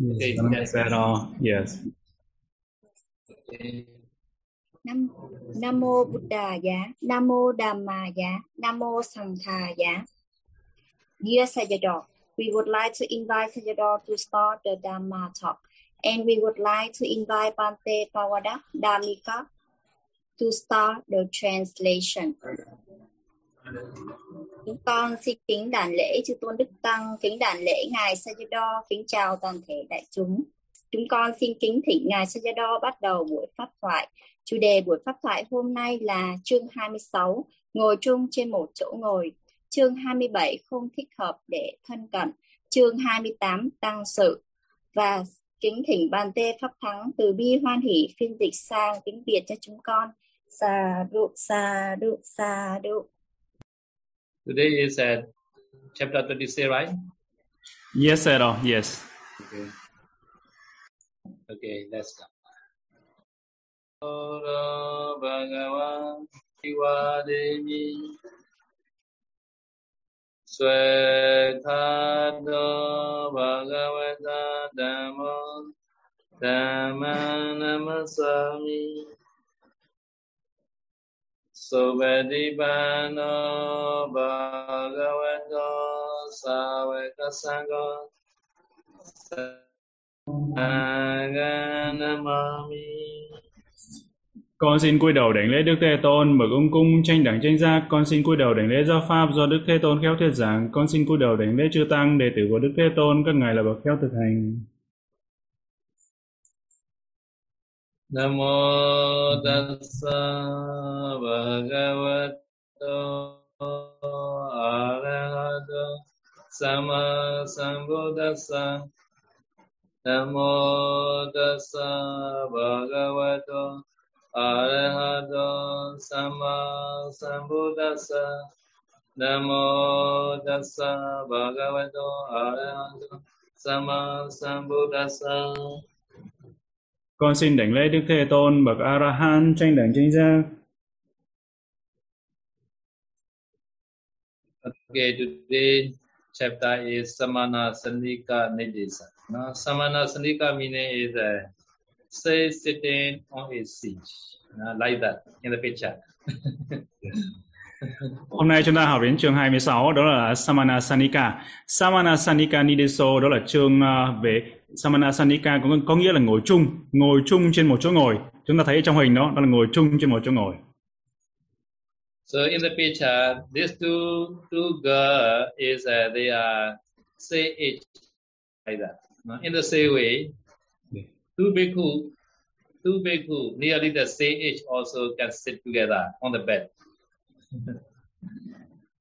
Yes, that's at all. Yes. Nam mô Buddha dạ, Nam mô Dhamma dạ, Nam mô Sangha dạ. Dear Sayadaw, we would like to invite Sayadaw to start the Dhamma talk, and we would like to invite Pante Pawada Dhammika to start the translation. Chúng con xin kính đản lễ Chư Tôn Đức Tăng, kính đản lễ Ngài Sayadaw, kính chào toàn thể đại chúng. Chúng con xin kính thỉnh Ngài Sayadaw bắt đầu buổi pháp thoại. Chủ đề buổi pháp thoại hôm nay là chương 26, ngồi chung trên một chỗ ngồi. Chương 27, không thích hợp để thân cận. Chương 28, tăng sự. Và kính thỉnh Bàn Tê Pháp Thắng từ bi hoan hỷ phiên dịch sang tiếng Việt cho chúng con. Sa đụ, sa đụ, sa đụ. Today is chapter 26, right? Yes, sir. Yes. Okay. Okay, let's go. Oro Bhagavan Tivademi Swetado Bhagavata Dhammo Dhamanamasami Sobedibano Bhagavato Savakasango Saganamami. Con xin cúi đầu đảnh lễ Đức Thế Tôn, Mực Ung Cung, Tranh Đẳng Tranh Giác. Con xin cúi đầu đảnh lễ Giáo Pháp do Đức Thế Tôn khéo thuyết giảng. Con xin cúi đầu đảnh lễ Chư Tăng, đệ tử của Đức Thế Tôn, các ngài là bậc khéo thực hành. Nam mô Tassa Bhagavato Arahato Samma Sambuddhassa. Nam mô Tassa Bhagavato Arahato Samma Sambuddhassa. Namo Tassa Bhagavato Arahato Samma Sambuddhassa. Con xin đảnh lễ Đức Thế Tôn, bậc A-la-hán, Chánh đẳng chánh giác. Okay, today chapter is Samanasanika Nidesa. Now, Samanasanika meaning is say sitting on a seat, like that in the picture. Hôm nay chúng ta học đến chương 26, đó là Samanasanika. Samanasanika Nideso, đó là chương về Samanasanika có nghĩa là ngồi chung trên một chỗ ngồi. Chúng ta thấy trong hình đó là ngồi chung trên một chỗ ngồi. So in the picture, these two girls is they are say it like that. In the same way, two bhikkhu, nearly the same age also can sit together on the bed.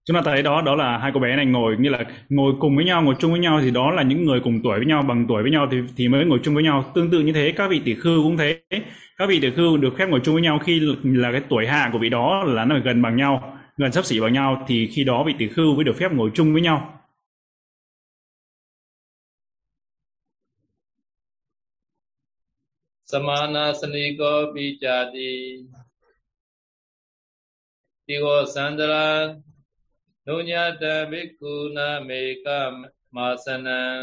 Chúng ta thấy đó là hai cô bé này ngồi như là ngồi cùng với nhau, ngồi chung với nhau, thì đó là những người cùng tuổi với nhau, bằng tuổi với nhau thì mới ngồi chung với nhau. Tương tự như thế, các vị tỷ khưu cũng thế. Các vị tỷ khưu được phép ngồi chung với nhau khi là cái tuổi hạ của vị đó là nó gần bằng nhau, gần xấp xỉ bằng nhau, thì khi đó vị tỷ khưu mới được phép ngồi chung với nhau. Samanasaniko Bijadi Tigo Sandra Nunyata Bhikkhuna Meka Masana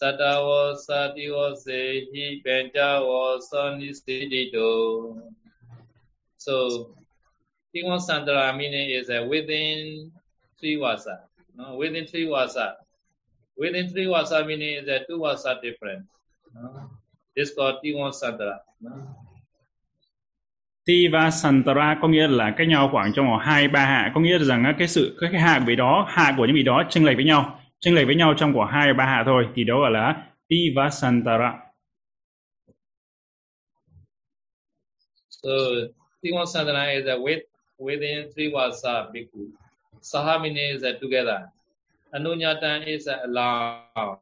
Satawo Satiwo Sehi Benjawo Sonisidito. So, Tigo Sandra meaning is within three wasa. No, within three wasa. Within three wasa meaning is two wasa different. This is called Tivasantara. Tivasantara có nghĩa là cách nhau khoảng trong 2-3 hạ, có nghĩa rằng cái hạ vị đó, hạ của những vị đó chênh lệch với nhau trong khoảng 2-3 hạ thôi, thì đó gọi là Tivasantara. So Tivasantara is within three wasa bhikkhu. Sahamini is together. Anunyata is allow.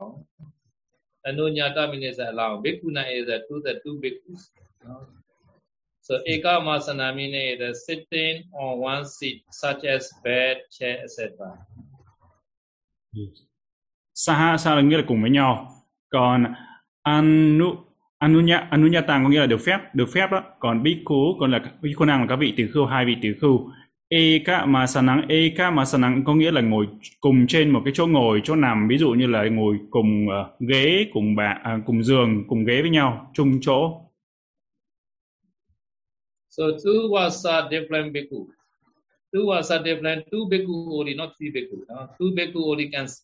Anunyata means allow. Bhikkhuna is to the two bhikkhus. So ekamasana means sitting on one seat, such as bed, chair, etc. Saha là nghĩa là cùng với nhau. Còn anunyata có nghĩa là được phép đó. Còn bhikkhu còn là bhikkhuna là các vị tỷ khưu, hai vị tỷ khưu. Eka Masanang có nghĩa là ngồi cùng trên một cái chỗ ngồi, chỗ nằm, ví dụ như là ngồi cùng ghế, cùng bàn, cùng giường, cùng ghế với nhau, chung chỗ. So two wasa different bhikkhu. Two wasa different, two bhikkhu only, not three bhikkhu. No? Two bhikkhu only can sit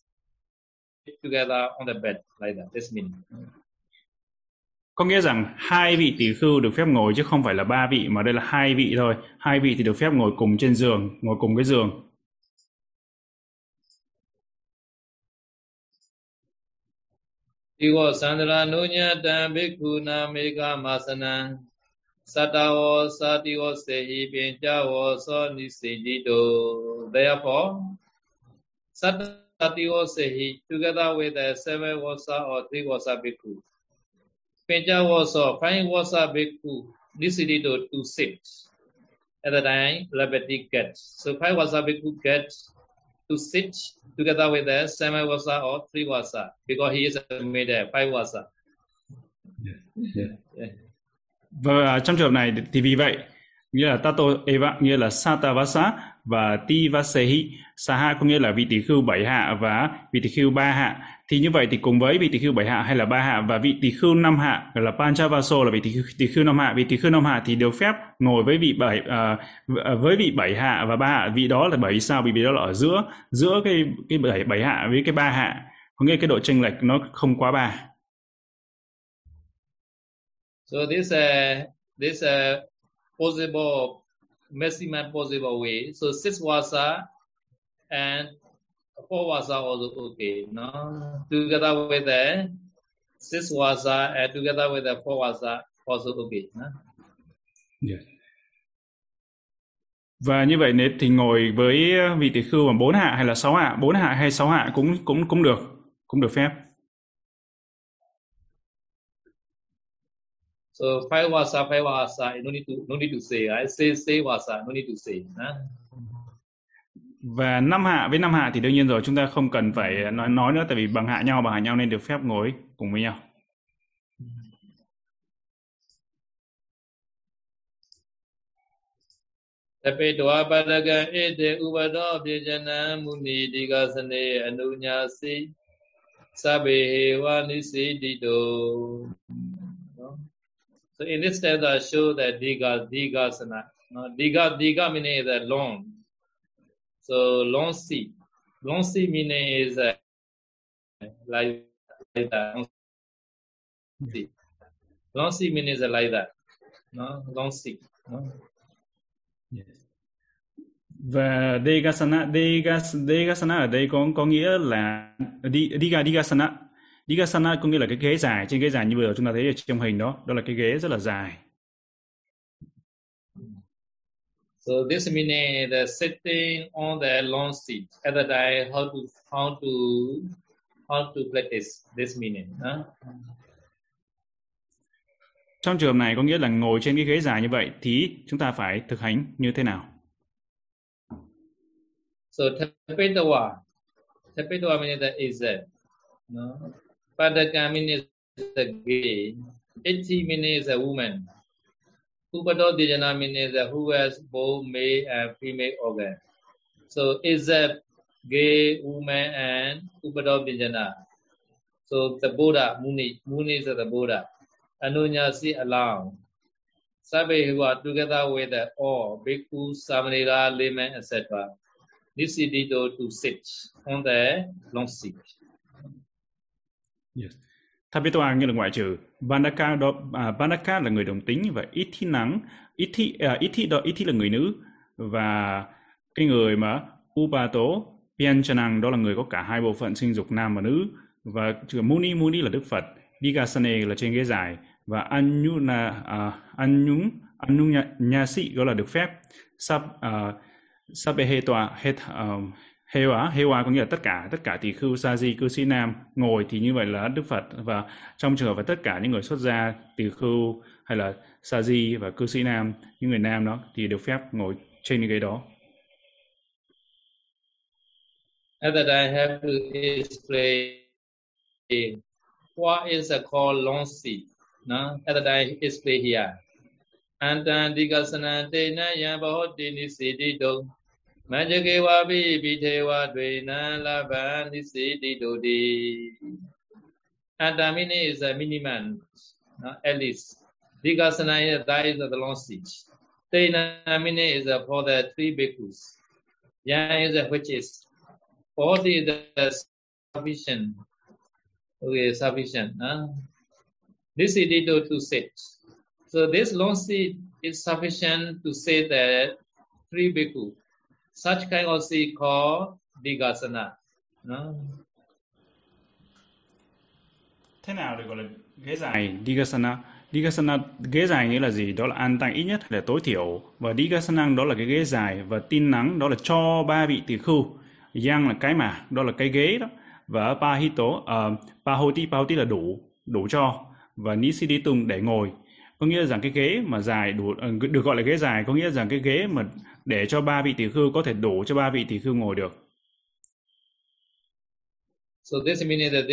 together on the bed like that. That's meaning. Có nghĩa rằng hai vị tỷ khưu được phép ngồi chứ không phải là ba vị, mà đây là hai vị thôi. Hai vị thì được phép ngồi cùng trên giường, ngồi cùng cái giường. Tiwa Sandra Nunya Tam Bhikkhu Namika Masana Satawo Satiwo Sehi Pinchawo Soni Sejito. Therefore, Satiwo Sehi together with the seven wasa or three wasa bhikkhu. Pencha wasa, five wasa bhikkhu decided to sit at the time liberty gets. So five wasa bhikkhu gets to sit together with the seven wasa or three wasa because he is a middle five wasa. Và trong trường hợp này thì vì vậy nghĩa là Tato Eva nghĩa là Satavasa và Tivasehi Saha có nghĩa là vị tỷ khưu 7 hạ và vị tỷ khưu 3 hạ. Thì như vậy thì cùng với vị tỷ khưu 7 hạ hay là 3 hạ và vị tỷ khưu 5 hạ là Panchavaso là vị tỷ khưu 5 hạ. Vị tỷ khưu 5 hạ thì được phép ngồi với vị 7 hạ và 3 hạ. Vị đó là 7 sao vì vị đó là ở giữa cái 7 hạ với cái 3 hạ. Có nghĩa cái độ chênh lệch nó không quá 3. So this possible maximum possible way. So six wasa and four wasa also okay. No, together with the six wasa and together with the four wasa also okay. No? Yeah. Và như vậy nên thì ngồi với vị tỷ khưu mà 4 hạ hay là 6 hạ, 4 hạ hay 6 hạ cũng được phép. So five wasa, no need to say. I say wasa, no need to say. Huh? Và 5 hạ với 5 hạ thì đương nhiên rồi, chúng ta không cần phải nói nữa, tại vì bằng hạ nhau nên được phép ngồi cùng với nhau. So in this step, I show that digasana. Diga meaning is a long. So long seat. Long seat meaning is like that. Long seat meaning is like that. No, long seat. No. Yes. Và digasana ở đây có nghĩa là digasana. Digasana có nghĩa là cái ghế dài, trên ghế dài như vừa chúng ta thấy ở trong hình đó, đó là cái ghế rất là dài. So this meaning the sitting on the long seat. At the time how to practice this meaning. Huh? Trong trường hợp này có nghĩa là ngồi trên cái ghế dài như vậy thì chúng ta phải thực hành như thế nào? So tepedawa meaning that is it. No. Padaka means a gay. Eti means a woman. Upadho Dijana means who has both male and female organ. So is a gay woman and Upadho Dijana. So the Buddha, Muni is the Buddha. Anunyasi alone. Sabe who are together with all, bhikkhu, samanera, layman, etc. This is Dido to sit on the long seat. Yes. Tapitoa nghĩa là ngoại trừ. Bandaka là người đồng tính và Ithi là người nữ và cái người mà Upato Pianchanang đó là người có cả hai bộ phận sinh dục nam và nữ và Muni là Đức Phật, Digasane là trên ghế dài và Anyunyasi đó là được phép. Hewa có nghĩa là tất cả tỷ khưu Saji cư sĩ nam ngồi thì như vậy là Đức Phật và trong trường hợp và tất cả những người xuất gia tỷ khưu hay là Saji và cư sĩ nam những người nam đó thì được phép ngồi trên cái ghế đó. And that I have to explain what is called long seat. No, and that I explain here. And then digasana te na yam bahoti ni siddhi do. Ma jake wa bi bite wa dwe na la ba ni si di do di. Adamini is a minimum, at least. Vigasana, that is the long siege. Tainamini is for the three bhikkhus. Yang is the witches. All these are sufficient. Okay, sufficient. This is the to set. So this long seed is sufficient to say that three bhikkhu. Such kind of seed called Digasana. Thế nào được gọi là ghế dài Digasana? Digasana, ghế dài nghĩa là gì? Đó là an tạng ít nhất hay là tối thiểu. Và Digasana đó là cái ghế dài. Và tin nắng đó là cho ba vị tỷ khưu. Yang là cái mà, đó là cái ghế đó. Và Pahito, Pahoti là đủ, đủ cho. Và Nisiditung để ngồi. Có nghĩa rằng cái ghế mà dài đủ, được gọi là ghế dài, có nghĩa rằng cái ghế mà để cho ba vị tỷ khưu có thể đủ cho ba vị tỷ khưu ngồi được. So this means that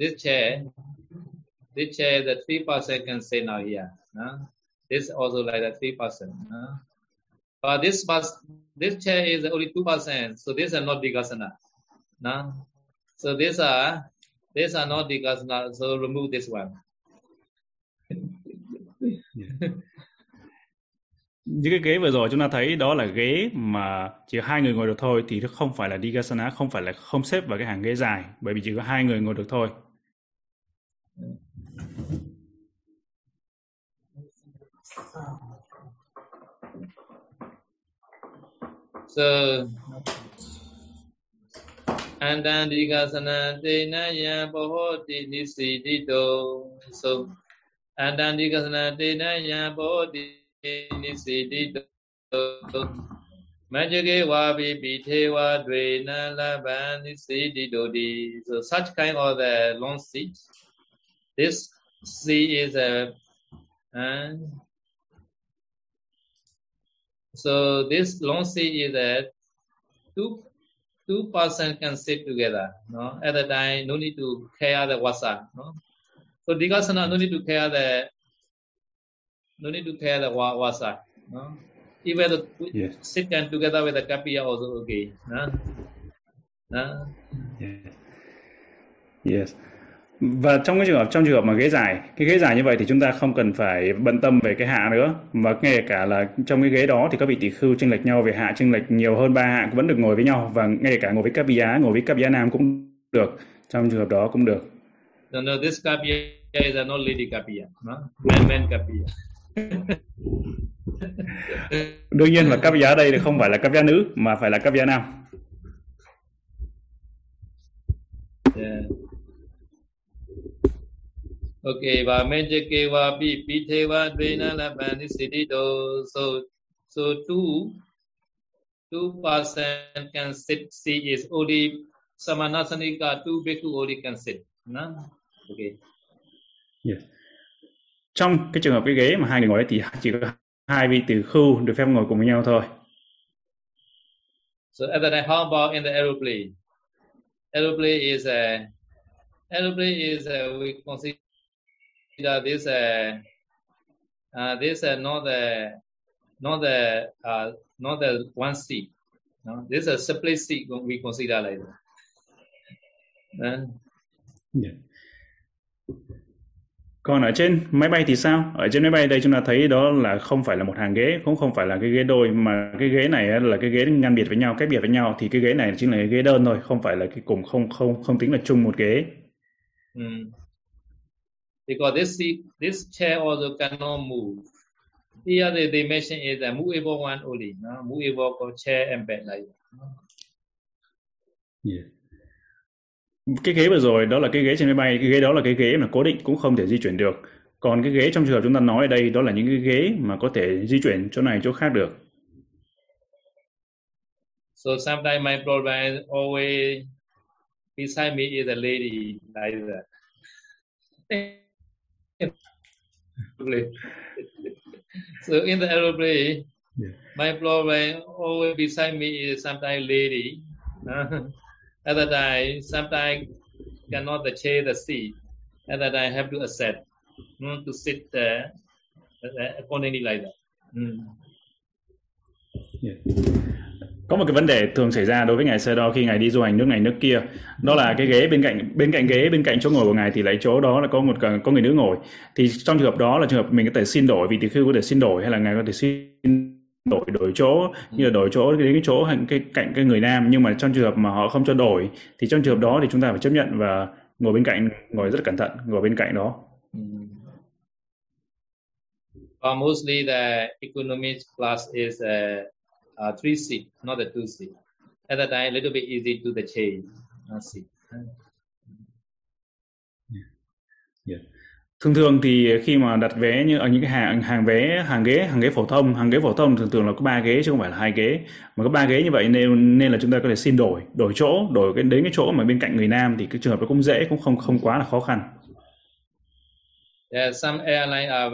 this chair that three person can sit now here. This also like that three person. But this chair is only 2%, so these are not Digasana. So these are not Digasana, so remove this one. Như cái ghế vừa rồi chúng ta thấy đó là ghế mà chỉ hai người ngồi được thôi thì không phải là Digasana, không phải là không xếp vào cái hàng ghế dài bởi vì chỉ có hai người ngồi được thôi. So Antan Digasana Tenaya Bhoti Nisidito. So Antan Digasana Tenaya Bhoti Nisidito. Majage Wabi Bite Wa Dwe Nalaba Nisidito Di. So such kind of the long seat. This seat is so this long seat is that two persons can sit together. No, at the time, no need to care the wasa. No, so Digasana no need to care the wasa. No, even the yes. Sit can together with the kapiya also okay. No. Yes. Và trong cái trường hợp mà cái ghế dài như vậy thì chúng ta không cần phải bận tâm về cái hạ nữa, mà ngay cả là trong cái ghế đó thì các vị tỷ khưu chênh lệch nhau về hạ, chênh lệch nhiều hơn 3 hạ vẫn được ngồi với nhau, và ngay cả ngồi với Kapiya nam cũng được, trong trường hợp đó cũng được. No, this Kapiya is an old lady Kapiya, man Kapiya. Đương nhiên là Kapiya ở đây thì không phải là Kapiya nữ mà phải là Kapiya nam. Yeah. Okay, but Majake wa bi pite wa dvena la bani sidito. So two person can sit. See is only Samanasanika, two bhikkhu only can sit. No? Okay. Yes. Trong cái trường hợp cái ghế mà hai người ngồi thì chỉ có hai vị từ khưu được phép ngồi cùng với nhau thôi. So other than how about in the aeroplane? Aeroplane is we consider this not the one seat. No? This is a separate seat we consider like that. Yeah. Còn ở trên máy bay thì sao? Ở trên máy bay đây chúng ta thấy đó là không phải là một hàng ghế, cũng không phải là cái ghế đôi, mà cái ghế này là cái ghế ngăn biệt với nhau, cách biệt với nhau, thì cái ghế này chính là cái ghế đơn thôi, không phải là cái cùng, không tính là chung một ghế. Because this chair also cannot move. The other dimension is a movable one only. No? Movable chair and bed like that. Yeah. Cái ghế vừa rồi đó là cái ghế trên máy bay, cái ghế đó là cái ghế mà cố định cũng không thể di chuyển được. Còn cái ghế trong trường hợp chúng ta nói ở đây đó là những cái ghế mà có thể di chuyển chỗ này chỗ khác được. So sometimes my problem is always beside me is a lady like that. So in the aeroplane, yeah. My problem always beside me is sometimes lady. Other time, sometimes cannot change the seat. Other time, have to accept to sit accordingly like that. Yeah. Có một cái vấn đề thường xảy ra đối với ngài Xe Đo khi ngài đi du hành nước này nước kia, đó là cái ghế bên cạnh chỗ ngồi của ngài thì lấy chỗ đó là có người nữ ngồi. Thì trong trường hợp đó là trường hợp mình có thể xin đổi, vì từ khi có thể xin đổi hay là ngài có thể xin đổi chỗ, như là đổi chỗ đến cái chỗ cạnh cái người nam. Nhưng mà trong trường hợp mà họ không cho đổi thì trong trường hợp đó thì chúng ta phải chấp nhận và ngồi bên cạnh, ngồi rất cẩn thận, ngồi bên cạnh đó. Well, mostly the economy class is three seat, not the two seat. At that time, a little bit easy to the change seat. Yeah. Thường thì khi mà đặt vé như ở những cái hàng ghế phổ thông thường là có 3 ghế chứ không phải là 2 ghế, mà có 3 ghế như vậy nên là chúng ta có thể xin đổi chỗ, đổi đến cái chỗ mà bên cạnh người nam thì cái trường hợp nó cũng dễ, cũng không quá là khó khăn. Yeah, some airlines are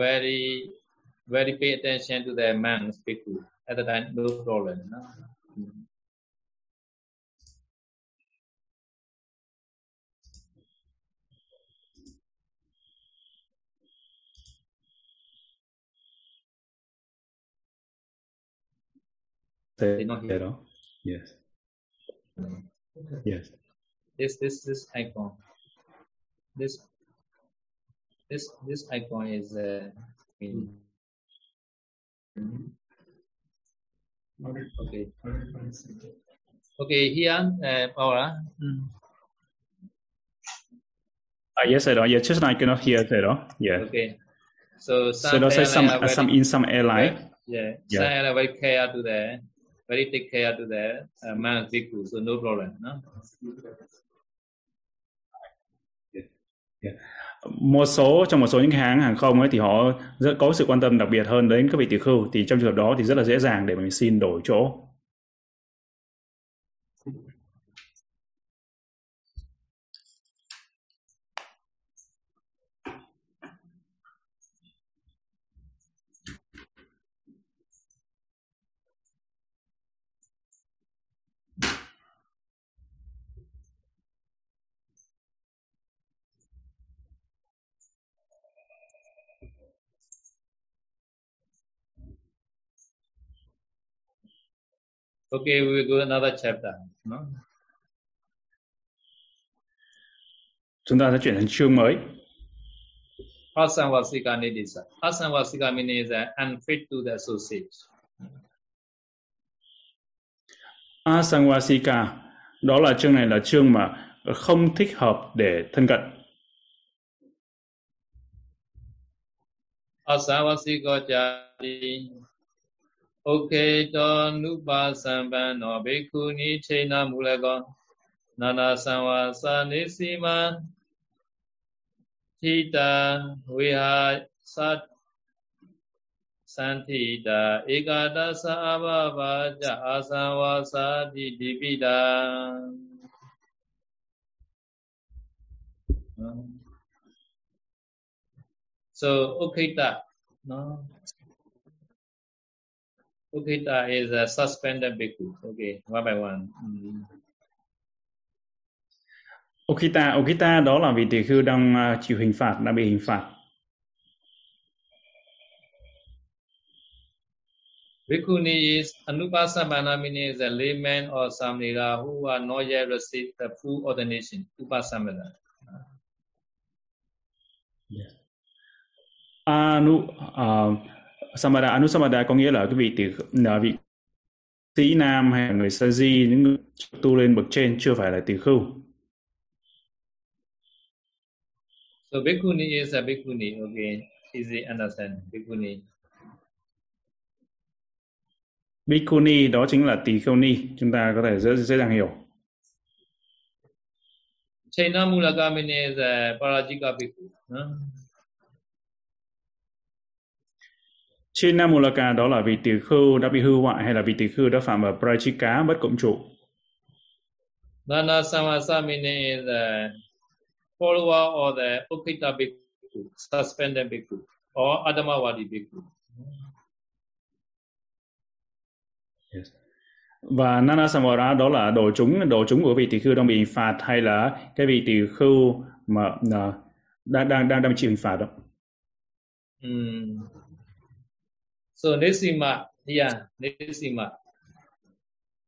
very pay attention to their man's people. At the time, no problem. No? They not here. All. Yes. Yes. This icon. This icon is okay here Paula. Yes, I don't. Yeah, just now I cannot hear that. Yeah. Okay. So some airline. Yeah. Yeah. Some airline very care to the very take care to the man's vehicle, so no problem. No. Yeah. Trong một số những hàng không ấy thì họ rất có sự quan tâm đặc biệt hơn đến các vị tỷ khưu, thì trong trường hợp đó thì rất là dễ dàng để mình xin đổi chỗ. Okay, we will do another chapter. No? Chúng ta sẽ chuyển sang chương mới. Asanvasika nidisa. Asanvasika means unfit to the associate. Asanvasika, đó là chương này là chương mà không thích hợp để thân cận. Asanvasika jati. Okay, don nupa sampan no bhikkhu ni chena mulaka nana samvasa nisima thita viha sat santhita ekadasa avavaja asamvasa didibida. So, okay, ta. No. Ukita is a suspended bhikkhu. Okay, one by one. Ukita đó là vị tỷ khưu đang chịu hình phạt, đang bị hình phạt. Bhikkhuni is Anupassavana means a layman or samnera who are not yet received the full ordination. Upasamana. Yeah. Anusamada có nghĩa là cái vị tỷ là vị sĩ nam hay là người sa di, những người tu lên bậc trên chưa phải là tỷ khưu. So bhikkhuni is a bhikkhuni, okay, easy understand bhikkhuni. Bhikkhuni đó chính là tỷ khưu ni, chúng ta có thể dễ dàng hiểu. Chainamulaka means parajika bhikkhu. Chainamulaka đó là vị tỷ khưu đã bị hư hoại hay là vị tỷ khưu đã phạm vào prajika bất cộng trụ. Nana samvasa means the follower or the ukita bhikkhu, suspended bhikkhu or adamavadi bhikkhu. Yes. Và nana samvara đó là đồ chúng của vị tỷ khưu đang bị phạt hay là cái vị tỷ khưu mà đang chịu hình phạt đó. So Nisima, yeah, Nisima.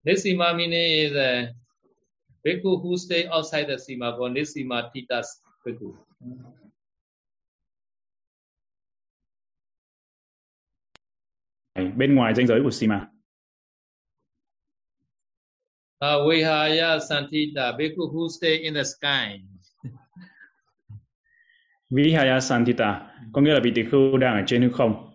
Nissima meaning is a bhikkhu who stay outside the Sima for Nissima Titas Bhikkhu. Bên ngoài ranh giới của Sima. Vihaya Santita, bhikkhu who stay in the sky. Vihaya Santita, có nghĩa là vị tỳ khưu đang ở trên hư không.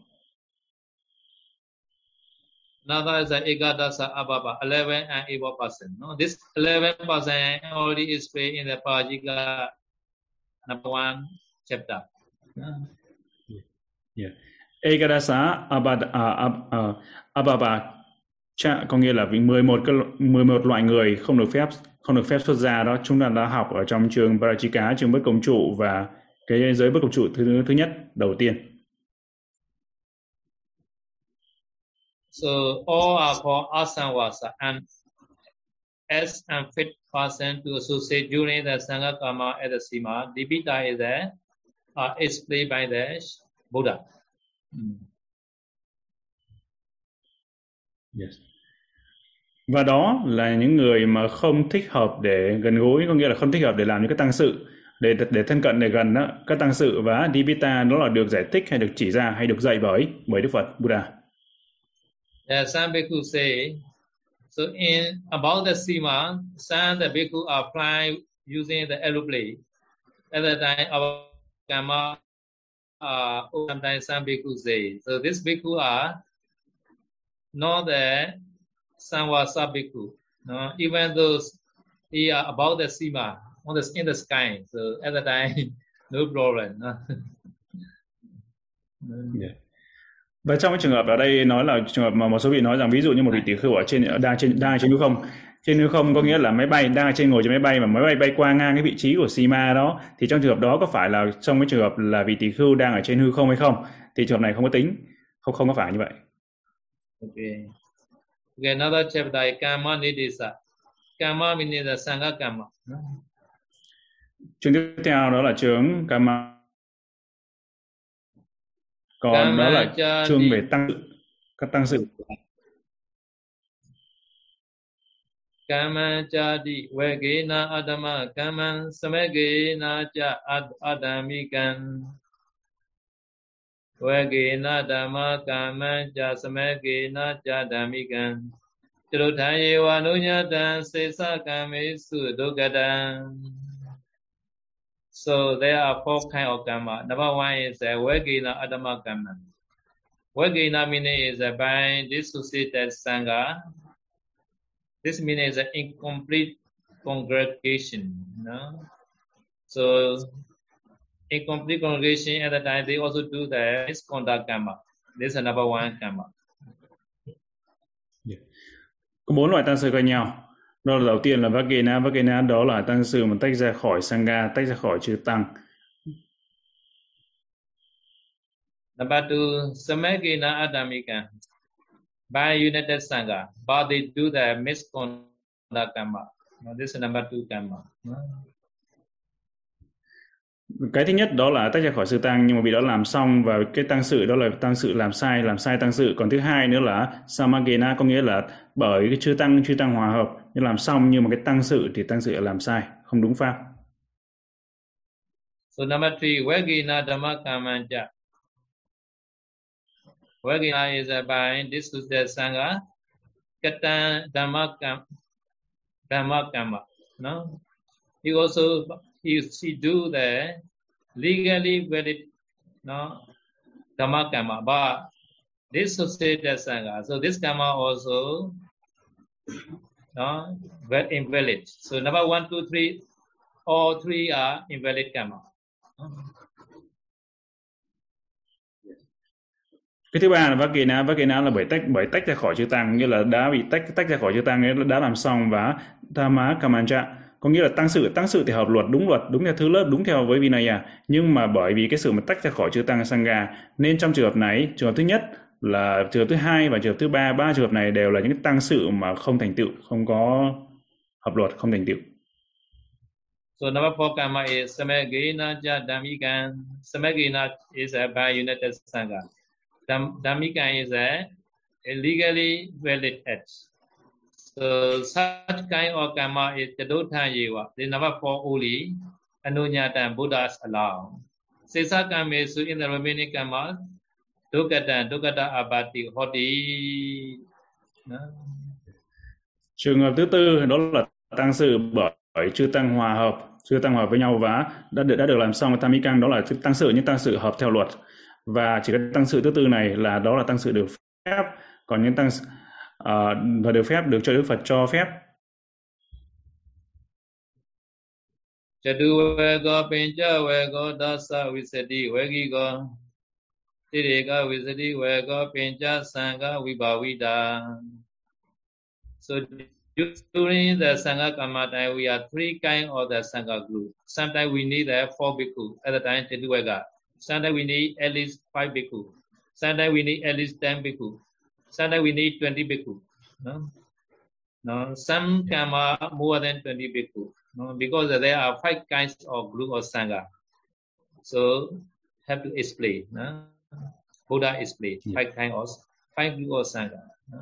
Another is an Ekadasa Ababa, 11 and evil person. No, this 11 person already is paid in the Parajika number 1 chapter. Yeah. Ekadasa Ababa có nghĩa là 11 loại người không được phép xuất gia đó. Chúng ta đã học ở trong trường Parajika, trường bất công trụ và cái giới bất công trụ thứ nhất đầu tiên. So all are for asanvasa and as unfit person to associate during the Sangha Karma at the Sima. Dibita is there, explained by the Buddha. Yes. Và đó là những người mà không thích hợp để gần gũi, có nghĩa là không thích hợp để làm những cái tăng sự, để thân cận, để gần đó. Các tăng sự và Dibita nó là được giải thích hay được chỉ ra hay được dạy bởi Đức Phật Buddha. Some bhikkhu say, so in about the Sima, some the bhikkhu are flying using the aeroplane. At the time of Kama, sometimes some bhikkhu say, so these bhikkhu are not the Sanwasa bhikkhu. No? Even though they are about the Sima, in the sky, so at the time, no problem. No? Yeah. Và trong cái trường hợp ở đây nói là trường hợp mà một số vị nói rằng ví dụ như một vị tỷ khưu ở trên đang trên hư không. Trên hư không có nghĩa là máy bay đang ngồi trên máy bay mà máy bay bay qua ngang cái vị trí của Sima đó, thì trong trường hợp đó có phải là trong cái trường hợp là vị tỷ khưu đang ở trên hư không hay không? Thì trường hợp này không có tính, không có phải như vậy. Okay. Okay, another chapter Kama Nidesa. Kama means the Sangha Kama. Trường tiếp theo đó là trường Kama. Còn đó là chương về các tăng sự. Kama chadi vegena adama kaman samegena cha adamikan vegena adama kaman cha samegena cha adamikan chiruthaye vanunyatan sesa kamesu dukkadam. So there are four kinds of karma. Number one is a Vagina Adama Karma. Vagina meaning is by dissociated Sangha. This meaning is an incomplete congregation. No? So incomplete congregation at the time they also do the misconduct karma. This is number one karma. Yeah. Có 4 loại tăng sự khác nhau. Đó là đầu tiên là Vagena đó là tăng sự mà tách ra khỏi Sangha, tách ra khỏi chư tăng. Number two, Samagena Adamika, by united Sangha, but they do the misconduct karma. This is number two karma. Cái thứ nhất đó là tách ra khỏi sư tăng nhưng mà vì đó làm xong và cái tăng sự đó là tăng sự làm sai tăng sự. Còn thứ hai nữa là Samagena có nghĩa là bởi cái chư tăng hòa hợp. Nhưng làm xong nhưng mà cái tăng sự thì tăng sự làm sai, không đúng pháp. So number three, Vagina Dhamma Kamanja. Vagina is by dissociated Sangha, Kata Dhamma Kama. No? He also he do the legally valid Dhamma Kama, but dissociated Sangha. So this Kama also but invalid. So number 1, 2, 3, all three are invalid karma. Cái thứ ba là Vagena là bởi tách ra khỏi chư tăng, nghĩa là đã bị tách ra khỏi chư tăng, nghĩa là đã làm xong, và Dhamma Kamanja có nghĩa là tăng sự thì hợp luật, đúng theo thứ lớp, đúng theo với Vinaya, nhưng mà bởi vì cái sự mà tách ra khỏi chư tăng Sangha nên trong trường hợp này, trường hợp thứ nhất là trường hợp thứ hai và trường hợp thứ ba trường hợp này đều là những tăng sự mà không thành tựu, không có hợp luật, không thành tựu. So number 4 karma is Samagena Jadamikan. Samagena is a by united Sangha. Damikan is a legally valid act. So such kind of karma is Jadotha Yewa. They never fall only. Anunyata Buddhas allow. Sesa karma su in the remaining karma. Dukkata, dukkata abati hoti. Trường hợp thứ tư đó là tăng sự bởi chưa tăng hòa hợp, chưa tăng hòa với nhau và đã được làm xong Tamikang, đó là tăng sự nhưng tăng sự hợp theo luật. Và chỉ có tăng sự thứ tư này là đó là tăng sự được phép, còn những tăng và được phép được cho Đức Phật cho phép. Chaduvego pinjavego dasa visati vegigo tirega visati vego pinja sangha vibhavida. So during the Sangha Karma time, we are three kinds of the Sangha group. Sometimes we need 4 bhikkhu, at the time Chaduvega. Sometimes we need at least 5 bhikkhu. Sometimes we need at least 10 bhikkhu. Sometimes we need 20 bhikkhu. No? No? Some karma more than 20 bhikkhu. No? Because there are 5 kinds of group of Sangha. So, have to explain. No? Buddha explained 5 kinds of, 5 group of Sangha. No?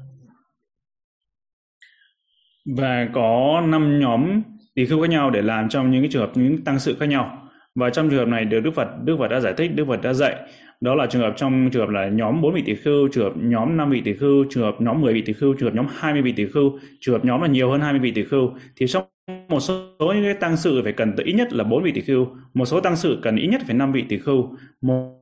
Và có 5 nhóm tỳ khưu khác nhau để làm trong những cái trường hợp những tăng sự khác nhau. Và trong trường hợp này được Đức Phật đã giải thích, Đức Phật đã dạy. Đó là trường hợp trong trường hợp là nhóm 4 vị tỷ khưu, trường hợp nhóm 5 vị tỷ khưu, trường hợp nhóm 10 vị tỷ khưu, trường hợp nhóm 20 vị tỷ khưu, trường hợp nhóm là nhiều hơn 20 vị tỷ khưu. Thì trong một số những cái tăng sự phải cần tới ít nhất là 4 vị tỷ khưu, một số tăng sự cần ít nhất phải 5 vị tỷ khưu, một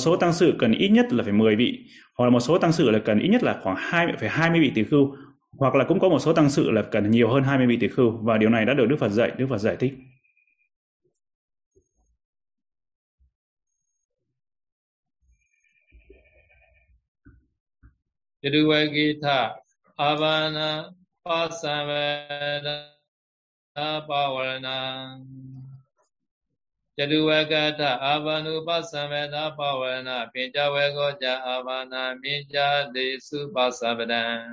số tăng sự cần ít nhất là phải 10 vị, hoặc là một số tăng sự là cần ít nhất là khoảng 20 vị tỷ khưu, hoặc là cũng có một số tăng sự là cần nhiều hơn 20 vị tỷ khưu. Và điều này đã được Đức Phật dạy, Đức Phật giải thích. Yaduvagita Avana Pasavana Pavarana Yaduvagata Avanu Pasavana Pavarana Pinjavagoja Avana Minja Desu Pasavana.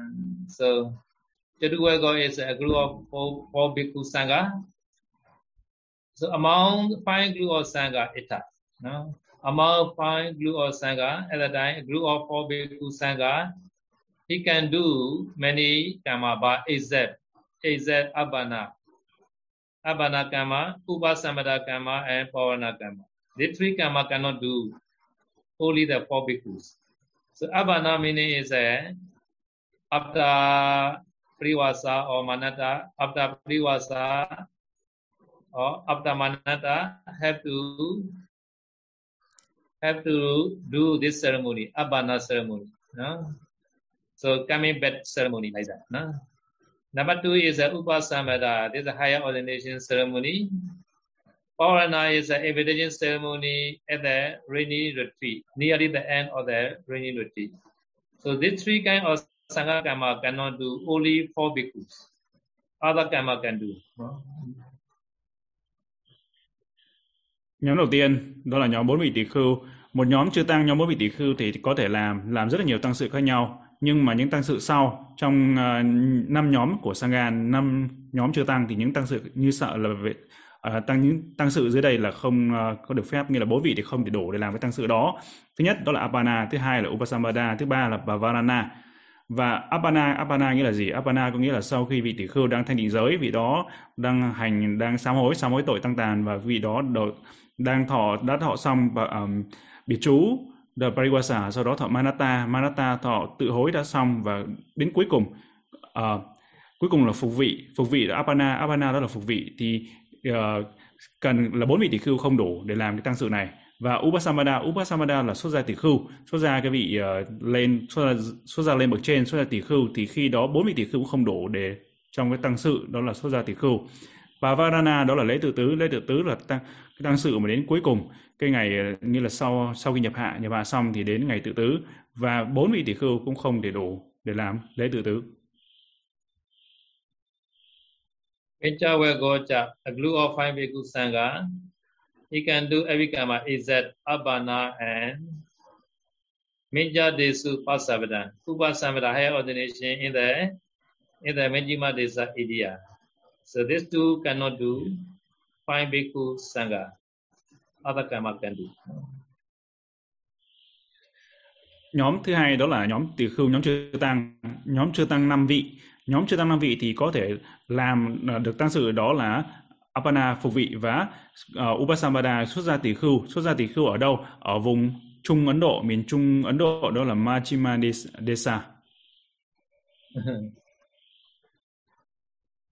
So, Yaduvago is a group of 4 bhikkhu sangha. So, among 5 group of sangha, Ita. No? Among 5 group of sangha, at the time, a group of 4 bhikkhu sangha. He can do many karma, but except Abhana. Abhana karma, Upasamada karma, and Pavarana karma. The 3 karma cannot do, only the 4 bhikkhus. So Abhana meaning is after Privasa or Manata, after Privasa or after Manata, have to do this ceremony, Abhana ceremony. No? So coming back ceremony like that. No? Number 2 is Upasamada. This is a higher ordination ceremony. Pavarana is an invitation ceremony at the rainy retreat, nearly the end of the rainy retreat. So these 3 kinds of Sangha Karma cannot do, only 4 bhikkhus. Other Karma can do. No? Nhóm đầu tiên, đó là nhóm 4 vị tỷ khưu. Một nhóm chưa tăng, nhóm 4 vị tỷ khưu thì có thể làm rất là nhiều tăng sự khác nhau. Nhưng mà những tăng sự sau trong 5 nhóm của Sangha, 5 nhóm chưa tăng thì những tăng sự như sợ là những tăng sự dưới đây là không có được phép, như là 4 vị thì không thể đủ để làm cái tăng sự đó. Thứ nhất đó là Apana, thứ hai là Upasamada, thứ ba là Pavarana. Và Apana nghĩa là gì? Apana có nghĩa là sau khi vị tỷ khưu đang thanh định giới, vị đó đang sám hối tội tăng tàn, và vị đó đã thọ xong và biệt trú The Pariwasa, sau đó thọ Manata thọ tự hối đã xong, và đến cuối cùng là phục vị là Apana đó là phục vị, thì cần là 4 vị tỷ khưu không đủ để làm cái tăng sự này. Và Upasamada là xuất gia tỷ khưu, xuất gia cái vị xuất gia lên bậc trên, xuất gia tỷ khưu, thì khi đó 4 vị tỷ khưu cũng không đủ để trong cái tăng sự, đó là xuất gia tỷ khưu. Pavarana đó là lễ tự tứ là tăng sự mà đến cuối cùng, cái ngày như là sau khi nhập hạ xong thì đến ngày tự tứ, và 4 vị tỷ khưu cũng không thể đủ để làm lễ tự tứ. Pinjavagoja, a group of 5 bhikkhu sangha, he can do every karma except Abhana and Minja Desu Pasavada. Upasamada higher ordination in the Majjhima Desa India. So these 2 cannot do, 5 bhikkhu sangha. Other karma can do. Nhóm thứ hai đó là nhóm tỳ khưu, nhóm chưa tăng 5 vị. Nhóm chưa tăng năng vị thì có thể làm được tăng sự đó là Apana phục vị và Upasampada xuất gia tỷ khưu. Xuất gia tỷ khưu ở đâu? Ở vùng Trung Ấn Độ, miền Trung Ấn Độ, đó là Majjhima Desa.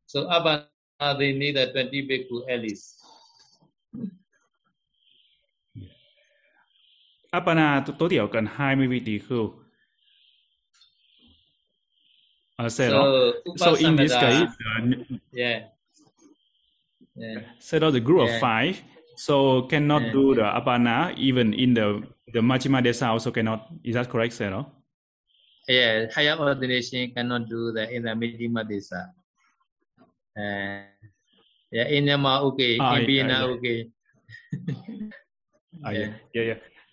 So Apana they need a 20 bhikkhu at least. Apana tối thiểu cần 20 vị tỷ khưu. So in this case, so the group of five, so cannot do the Apana even in the Majjhima Desa also cannot. Is that correct, Sero? Yeah, higher ordination cannot do that in the Majjhima Desa. Yeah, in Nama okay, in Bina okay.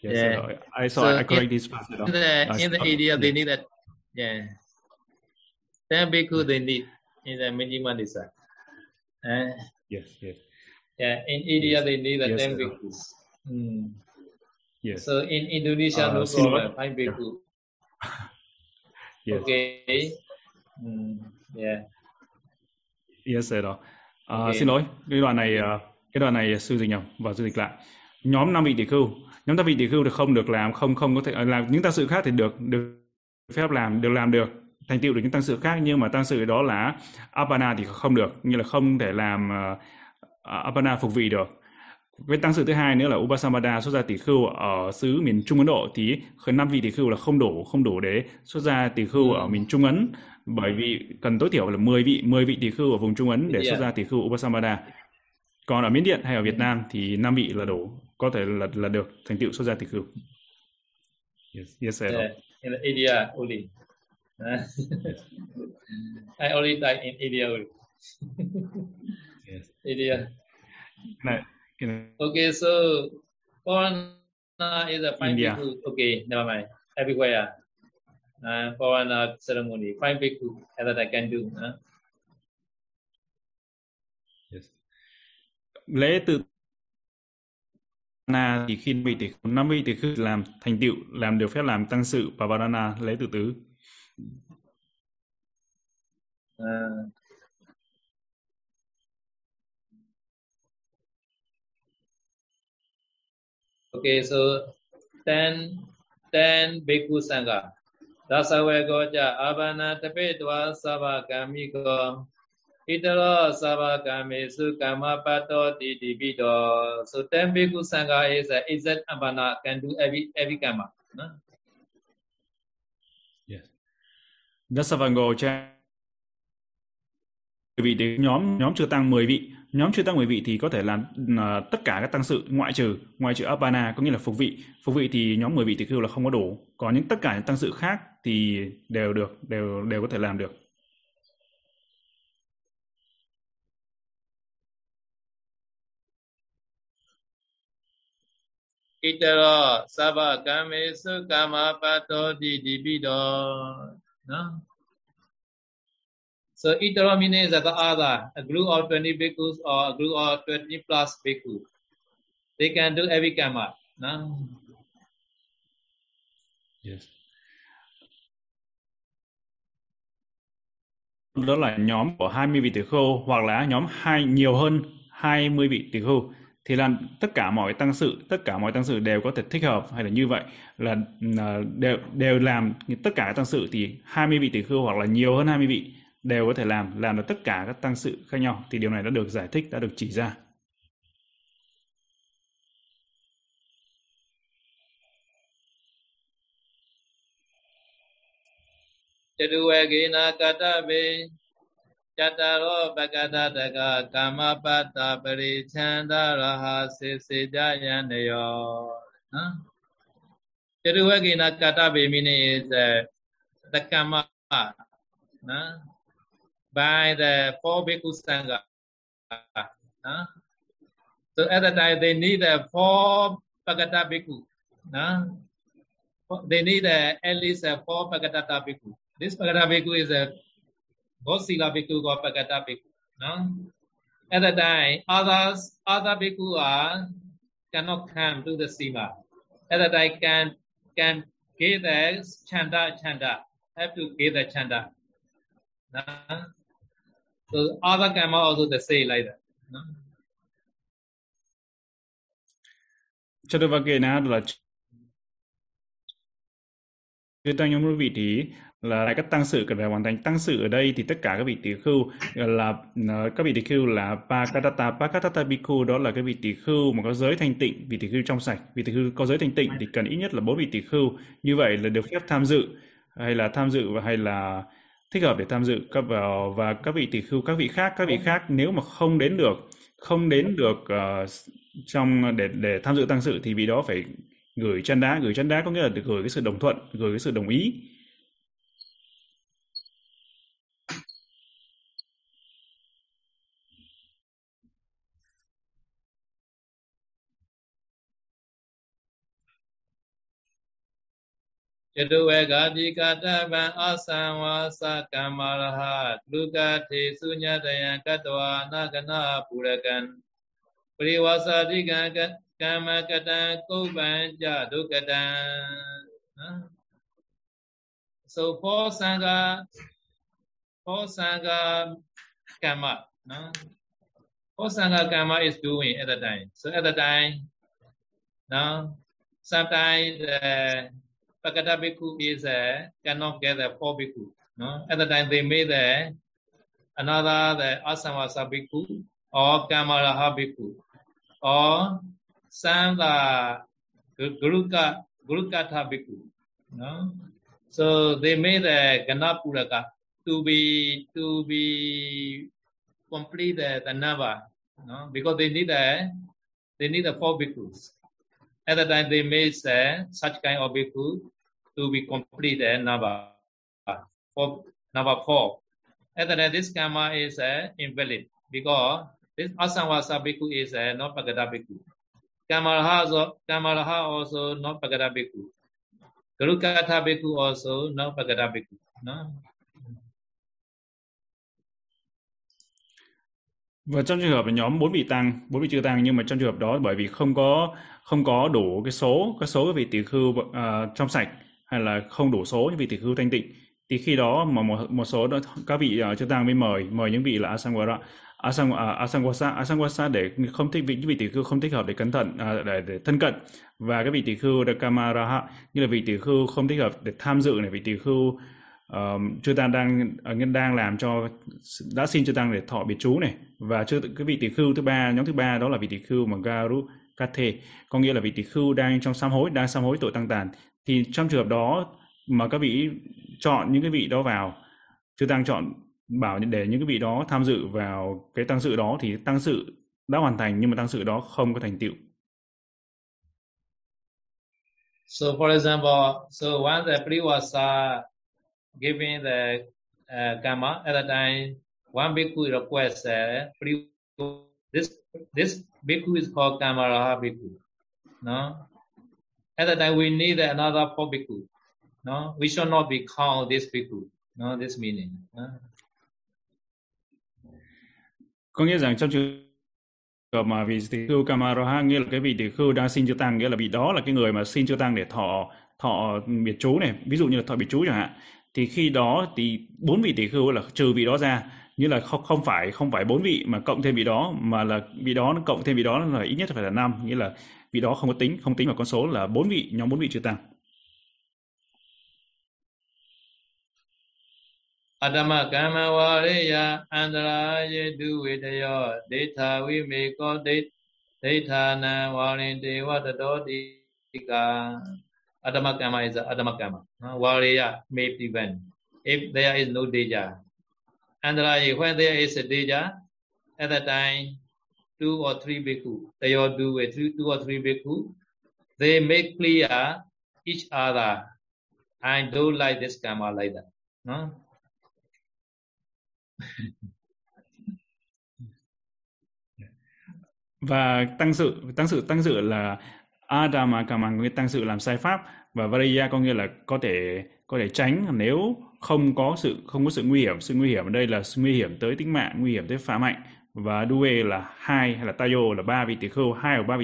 Yeah. I saw. So I correct this part. In the area they need that. Yeah. Then bhikkhu they need in the Majjhima Desa. Yes. Yeah, in India they need the 10 bhikkhus. Yes. So in Indonesia no problem, 5 bhikkhu. Yes. Okay. Yeah. Yes sir. Okay. Xin lỗi, cái đoạn này sư dịch nhầm và sư dịch lại. Nhóm 5 vị tỷ khưu, nhóm 5 vị tỷ khưu thì không được làm, không có thể làm những tăng sự khác thì được phép làm, được làm được. Thành tựu được những tăng sự khác, nhưng mà tăng sự đó là Apana thì không được, nghĩa là không thể làm Apana phục vị được. Với tăng sự thứ hai nữa là Upasamada xuất gia tỷ khưu ở xứ miền Trung Ấn Độ thì 5 vị tỷ khưu là không đủ để xuất gia tỷ khưu ở miền Trung Ấn, bởi vì cần tối thiểu là 10 vị tỷ khưu ở vùng Trung Ấn để xuất gia tỷ khưu Upasamada. Còn ở Miến Điện hay ở Việt Nam thì 5 vị là đủ, có thể là được thành tựu xuất gia tỷ khưu. Yes, in India only. I only died in India. Yes. India. Can I? Okay, so Pawana is a fine bhikkhu. Okay, never mind. Everywhere. Pawana ceremony, fine bhikkhu, that I can do. Yes. Lễ tự na thì khi 50 thì cứ làm thành tựu, làm được phép làm tăng sự và Pawana lễ tự tứ. Okay, so 10 bhikkhu sangha. Dasawe goja abana tapetwa savakamiko. Itaro savakamesu kamapato titibido. So 10 bhikkhu sangha is an exact abana, can do every kama. Huh? Yes. Dasavangocha. Vị thì nhóm chưa tăng 10 vị. Nhóm chưa tăng 10 vị thì có thể làm tất cả các tăng sự ngoại trừ Apana, có nghĩa là phục vị. Phục vị thì nhóm 10 vị tỷ khưu là không có đủ. Còn tất cả những tăng sự khác thì đều được, đều có thể làm được. Itaro savakamesu kamapato didibido. So itara means that the other, a group of 20 bhikkhus or a group of 20 plus bhikkhu. They can do every karma. No? Yes. Đó là nhóm của 20 vị tỷ khưu hoặc là nhóm nhiều hơn 20 vị tỷ khưu. Thì là tất cả mọi tăng sự đều có thể thích hợp, hay là như vậy là đều làm tất cả tăng sự thì 20 vị tỷ khưu hoặc là nhiều hơn 20 vị đều có thể làm được tất cả các tăng sự khác nhau, thì điều này đã được giải thích, đã được chỉ ra. Chaduvagina katabe meaning is the karma. By the 4 bhikkhu sangha. So at that time, they need 4 Pagatata bhikkhu. They need at least 4 Pagatata bhikkhu. This Pagatata bhikkhu is a Gosila bhikkhu or Pagatata bhikkhu. At that time, other bhikkhu cannot come to the sila. At that time, can get the chanda. Have to get the chanda. No? So other camera also they say like that. No? Cho tôi vào kể nào là trên tăng nhóm vị trí là lại các tăng sự cần phải hoàn thành. Tăng sự ở đây thì tất cả các vị tỷ khưu là các vị tỷ khưu là pakatata bhikkhu, đó là cái vị tỷ khưu mà có giới thanh tịnh, vị tỷ khưu trong sạch. Vị tỷ khưu có giới thanh tịnh thì cần ít nhất là 4 vị tỷ khưu. Như vậy là được phép tham dự hay là thích hợp để tham dự các và các vị tỷ khưu các vị khác nếu mà không đến được trong để tham dự tăng sự thì vị đó phải gửi chăn đá, có nghĩa là được gửi cái sự đồng thuận, gửi cái sự đồng ý. Chedwe gadi kata ban asanwa sakamaraha lukati sunyadaya katwa nagana purakan priwasadi gaga kama kata kubanja dukata. So four sangha kama is doing at the time. So at the time, no, sometimes Pakata bhikkhu is cannot get the 4 bhikkhu. No? At the time they made another asamvasa bhikkhu or kamaraha bhikkhu or some gurukatha bhikkhu. No? So they made the ganapuraka to be complete the number. No? Because they need the 4 bhikkhus. At the time they made such kind of bhikkhu to be complete number 4. At the time this karma is invalid because this asamvasa bhikkhu is not pakata bhikkhu. Kamaraha also not pakata bhikkhu. Gurukatha bhikkhu also not pakata bhikkhu. No? Và trong trường hợp là nhóm 4 vị chư tăng, nhưng mà trong trường hợp đó bởi vì không có đủ cái số các vị tỷ khưu trong sạch hay là không đủ số những vị tỷ khưu thanh tịnh, thì khi đó mà một số đó, các vị chư tăng mới mời những vị là asangwasa để không thích những vị tỷ khưu không thích hợp để cẩn thận để thân cận, và các vị tỷ khưu kamaraha như là vị tỷ khưu không thích hợp để tham dự này, vị tỷ khưu chư tăng đang làm cho đã xin chư tăng để thọ biệt trú này, và cái vị tỷ khưu nhóm thứ ba đó là vị tỷ khưu mà garu kathe, có nghĩa là vị tỷ khưu đang trong sám hối tội tăng tàn, thì trong trường hợp đó mà các vị chọn những cái vị đó vào, chư tăng chọn bảo để những cái vị đó tham dự vào cái tăng sự đó, thì tăng sự đã hoàn thành nhưng mà tăng sự đó không có thành tựu. So for example, so when the Priwasa giving the karma, at the time one bhikkhu requests this bhikkhu is called kamaraha bhikkhu. No, at the time we need another 4 bhikkhu. No, we should not be called this bhikkhu. No, this meaning. No? Có nghĩa rằng trong trường mà vị tỷ khưu kamaraha nghĩa là cái vị tỷ khưu đang xin chư tăng, nghĩa là vị đó là cái người mà xin chư tăng để thọ biệt trú này, ví dụ như là thọ biệt trú chẳng hạn. Thì khi đó thì 4 vị tỷ khưu là trừ vị đó ra, như là không phải 4 vị mà cộng thêm vị đó, mà là vị đó nó cộng thêm vị đó là ít nhất phải là 5, nghĩa là vị đó không tính vào con số là 4 vị, nhóm 4 vị chư tăng. Adama kama wariya andraye duwitayo deta wimiko deta na warinte watadodika. Adama kama is adama kama. Wariya may prevent if there is no deja. Andhra, when there is a deja, at that time 2 or 3 bhikkhu, they all do a 2 or 3 bhikkhu. They make clear each other. I don't like this karma like that. No? Và tăng sự là Adama Kama, người tăng sự làm sai pháp, và Variya có nghĩa là có thể tránh nếu không có sự nguy hiểm. Sự nguy hiểm ở đây là nguy hiểm tới tính mạng, nguy hiểm tới phá mạnh. Và Due là 2 hay là Tayo là 3 vị tỷ khưu, 2 hoặc 3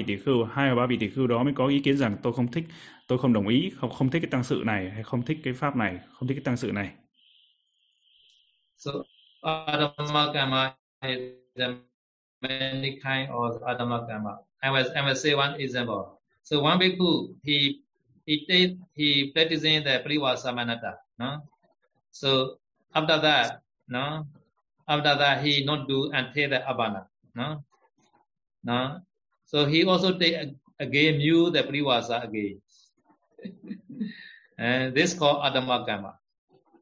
vị tỷ khưu đó mới có ý kiến rằng tôi không thích, tôi không đồng ý, không thích cái tăng sự này hay không thích cái pháp này, không thích cái tăng sự này. So Adhamma Kamma is many kind of Adhamma Kamma. I must say one example. So one bhikkhu, he practicing the Privasamanata. No? So after that he not do and take the Abana. No? So he also take again new the Privasa again. And this is called Adhamma Kamma.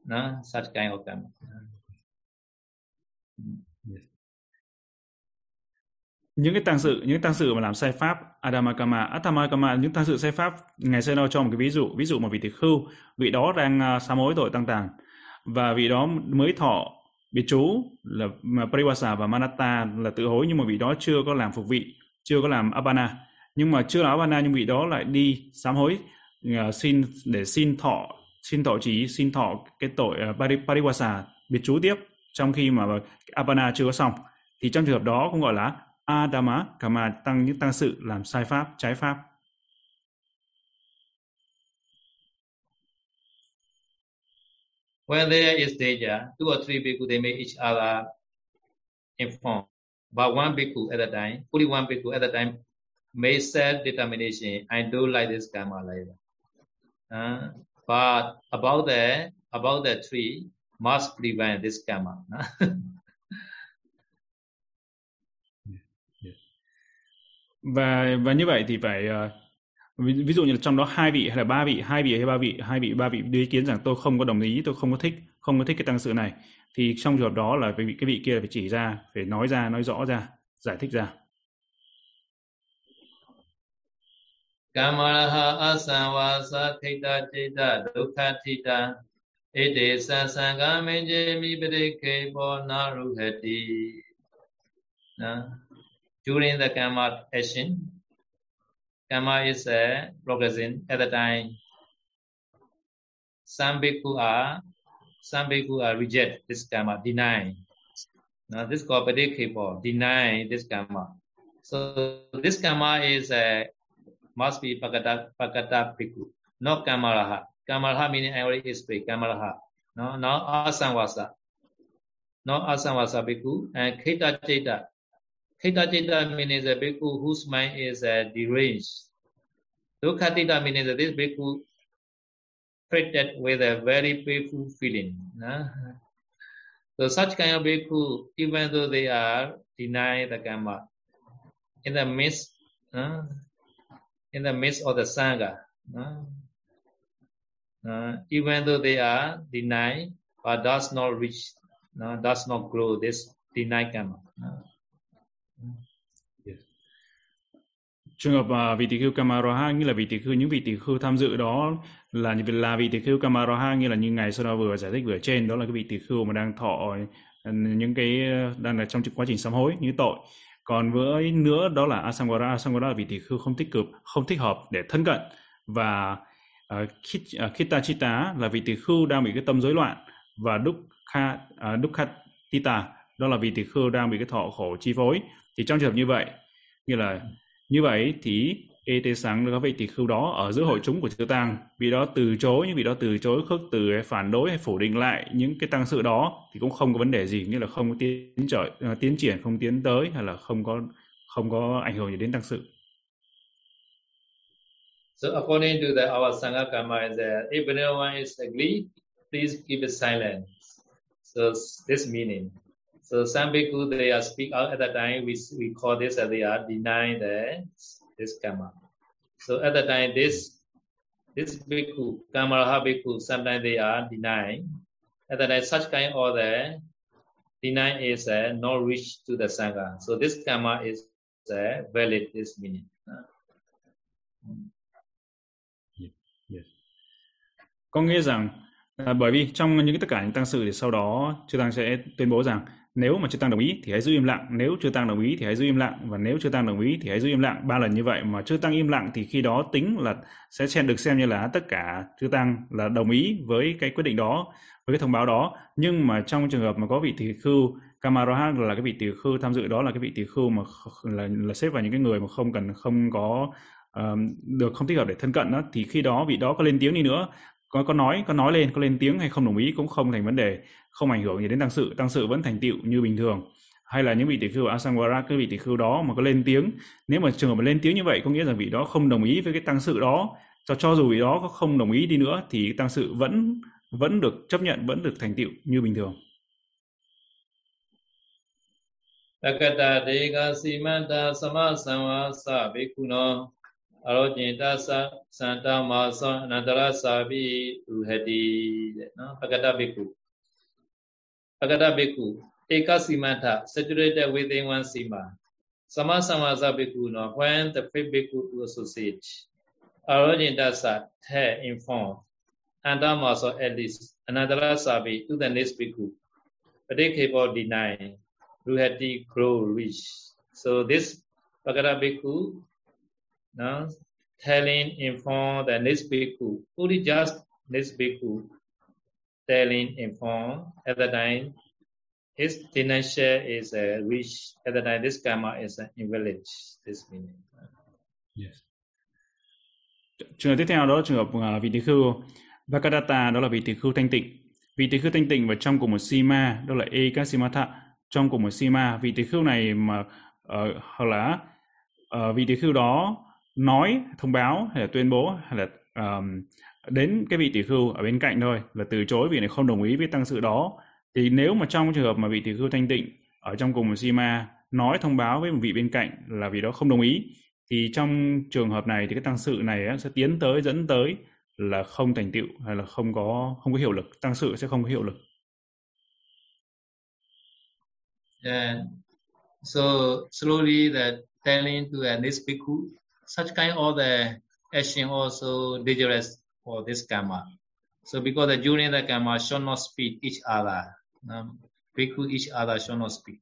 No? Such kind of Kamma. Những cái tăng sự mà làm sai pháp Adhamma Kamma, những tăng sự sai pháp, ngài sẽ cho một cái ví dụ một vị tỳ khưu, vị đó đang sám hối tội tăng tàn và vị đó mới thọ biệt trú là Parivasa và Manatta là tự hối, nhưng mà vị đó chưa có làm phục vị, chưa có làm Abana, nhưng vị đó lại đi sám hối xin thọ cái tội Parivasa biệt trú tiếp, trong khi mà Abana chưa có xong, thì trong trường hợp đó cũng gọi là Adhamma Kamma, những tăng sự làm sai pháp, trái pháp. When there is danger, two or three bhikkhu they make each other inform. But one bhikkhu at a time, only one bhikkhu at a time, may set determination. I do like this karma later. But about the three must prevent this karma. Và như vậy thì phải ví dụ như là trong đó hai vị hay ba vị đưa ý kiến rằng tôi không có đồng ý, tôi không có thích cái tăng sự này, thì trong trường hợp đó là cái vị kia phải chỉ ra, phải nói rõ ra, giải thích ra. Kamaraha asavasa thita chita dukkha thita ete sasangamenje mibadeke bonaruhati. During the karma action, karma is progressing at the time. Some bhikkhu are reject this karma, deny. Now this called padikhipo, deny this karma. So this karma is must be pakata bhikkhu, not kamaraha. Kamaraha meaning I already explained kamaraha. No, not asamvasa. Not asamvasa bhikkhu and khita cheta. Theta Theta means a bhikkhu whose mind is deranged. Dukkha Theta means this bhikkhu treated with a very painful feeling. So such kind of bhikkhu, even though they are denied the karma, in the midst of the sangha, even though they are denied, but does not grow this denied karma. Trường hợp vị tỳ khưu Kamaraha nghĩa là những vị tỳ khưu tham dự đó là vị tỳ khưu Kamaraha, nghĩa là như ngài sau đó vừa giải thích vừa trên, đó là cái vị tỳ khưu mà đang thọ những cái đang là trong quá trình sám hối như tội. Còn với nữa đó là Asangvara là vị tỳ khưu không thích hợp để thân cận, và Khitta Chitta là vị tỳ khưu đang bị cái tâm rối loạn, và Dukkha Titta đó là vị tỳ khưu đang bị cái thọ khổ chi phối. Thì trong trường hợp như vậy, nghĩa là như vậy thì Ete Sáng là các vị tỳ khưu đó ở giữa hội chúng của chư tăng, vị đó từ chối từ phản đối hay phủ định lại những cái tăng sự đó thì cũng không có vấn đề gì, nghĩa là không có tiến triển, không tiến tới, hay là không có ảnh hưởng gì đến tăng sự. So according to our Sangha Karma, if anyone is agree, please keep it silent. So this meaning. So some people they are speak out at the time, we call this as they are denying this karma. So at the time this bhikkhu, Kamaraha bhikkhu, sometimes they are denying. At the time such kind of the denying is not reached to the sangha. So this karma is valid, this meaning. Yes. Có nghĩa rằng bởi vì trong những tất cả những tăng sự thì sau đó chư tăng sẽ tuyên bố rằng nếu mà chư tăng đồng ý thì hãy giữ im lặng, nếu chư tăng đồng ý thì hãy giữ im lặng, và nếu chư tăng đồng ý thì hãy giữ im lặng. 3 lần như vậy mà chư tăng im lặng thì khi đó tính là sẽ được xem như là tất cả chư tăng là đồng ý với cái quyết định đó, với cái thông báo đó. Nhưng mà trong trường hợp mà có vị tỳ khưu Kamaraha là cái vị tỳ khưu tham dự đó, là cái vị tỳ khưu mà là xếp vào những cái người mà không thích hợp để thân cận đó, thì khi đó vị đó có lên tiếng đi nữa có nói lên, có lên tiếng hay không đồng ý cũng không thành vấn đề, không ảnh hưởng gì đến tăng sự vẫn thành tựu như bình thường. Hay là những vị tỷ khưu Asamwara, cái vị tỷ khưu đó mà có lên tiếng, nếu mà trường hợp mà lên tiếng như vậy có nghĩa là vị đó không đồng ý với cái tăng sự đó, cho dù vị đó không đồng ý đi nữa thì tăng sự vẫn được chấp nhận, vẫn được thành tựu như bình thường. Takata deka simanta samasamasa bikuno arojinta santa masa nantara sabi uhadi. Takata biku. Takata biku. Eka simanta, saturated within one sima. Samasamasa bikuno, when the three biku to associate. Arojinta sa, te, in form. Nanta masa, at least. Nantara sabi, to the next biku. Padekebo deny. Ruhati grow rich. So this Bhagavad Bhikkhu now telling inform the next bhikkhu, only just next bhikkhu telling inform at the time his financial is rich, at the time this karma is invalid. This meaning. Yes. Trường hợp tiếp theo đó là trường hợp vị tỷ khưu Vakadatta, đó là vị tỷ khưu thanh tịnh. Vị tỷ khưu thanh tịnh và trong cùng một sima, đó là Ekasimata. Trong cùng một sima, vị tỷ khưu này mà hoặc là vị tỷ khưu đó nói, thông báo hay là tuyên bố hay là đến cái vị tỷ khưu ở bên cạnh thôi là từ chối, vì này không đồng ý với tăng sự đó. Thì nếu mà trong trường hợp mà vị tỷ khưu thanh tịnh ở trong cùng một sima nói, thông báo với một vị bên cạnh là vị đó không đồng ý, thì trong trường hợp này thì cái tăng sự này sẽ tiến tới, dẫn tới là không thành tựu hay là không có hiệu lực, tăng sự sẽ không có hiệu lực. And so slowly the telling to a next bhikkhu, such kind of the action also dangerous for this karma. So because during the karma shall not speak each other, bhikkhu each other shall not speak.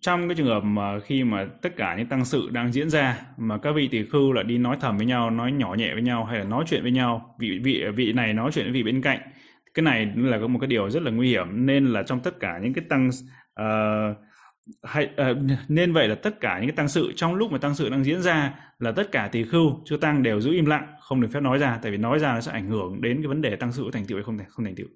Trong cái trường hợp mà khi mà tất cả những tăng sự đang diễn ra mà các vị tỷ khưu là đi nói thầm với nhau, nói nhỏ nhẹ với nhau hay là nói chuyện với nhau, vị này nói chuyện với vị bên cạnh. Cái này là một cái điều rất là nguy hiểm, nên là trong tất cả những cái tăng nên vậy là tất cả những cái tăng sự trong lúc mà tăng sự đang diễn ra là tất cả tỳ khưu chư tăng đều giữ im lặng, không được phép nói ra, tại vì nói ra nó sẽ ảnh hưởng đến cái vấn đề tăng sự thành tựu hay không thành tựu.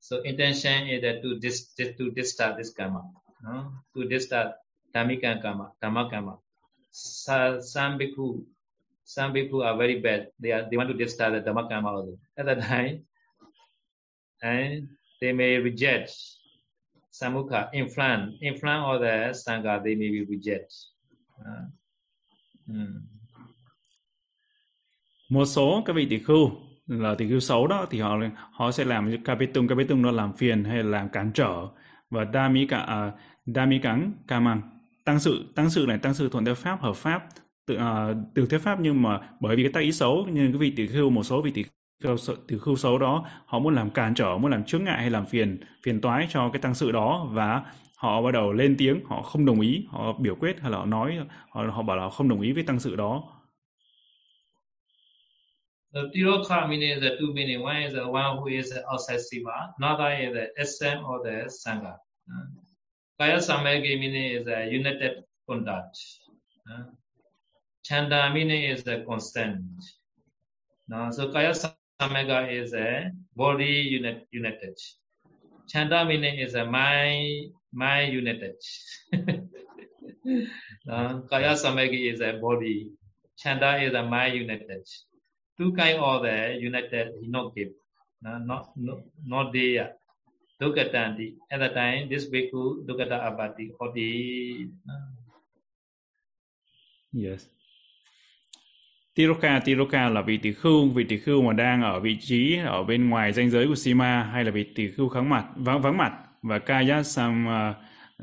So intention is to disturb this karma, to disturb dhamika karma, dhamma karma. Some bhikkhu are very bad. They want to disturb the dhamma karma also. At that time, and they may reject samukha in front of the sangha. They may be reject. Một số các vị tỷ khưu là tỷ khưu xấu đó thì họ sẽ làm như capitung, nó làm phiền hay làm cản trở, và dami cắn kaman, tăng sự này, tăng sự thuận theo pháp, hợp pháp, từ theo pháp, nhưng mà bởi vì cái tác ý xấu, nhưng cái vị tỷ khưu, một số vị tỷ khưu xấu đó họ muốn làm cản trở, muốn làm chướng ngại hay làm phiền toái cho cái tăng sự đó, và họ bắt đầu lên tiếng, họ không đồng ý, họ biểu quyết hay là họ nói, họ bảo là họ không đồng ý với tăng sự đó. The Tirokha meaning the two meaning. One is the one who is outside Sima. Another is the SM or the Sangha. Kaya Samagi meaning is the united conduct. Chanda meaning is the constant. So Kaya Samaga is a body united. Chanda meaning is a mind united. Kaya Samagi is a body. Chanda is a mind united. Two kind of the united he not give, not the Dukkatandi. At the time, this bhikkhu Dukkata Abati Hoti. Yes. Tiroka là vị tỷ khưu mà đang ở vị trí ở bên ngoài ranh giới của Sima, hay là vị tỷ khưu vắng mặt, và Kaya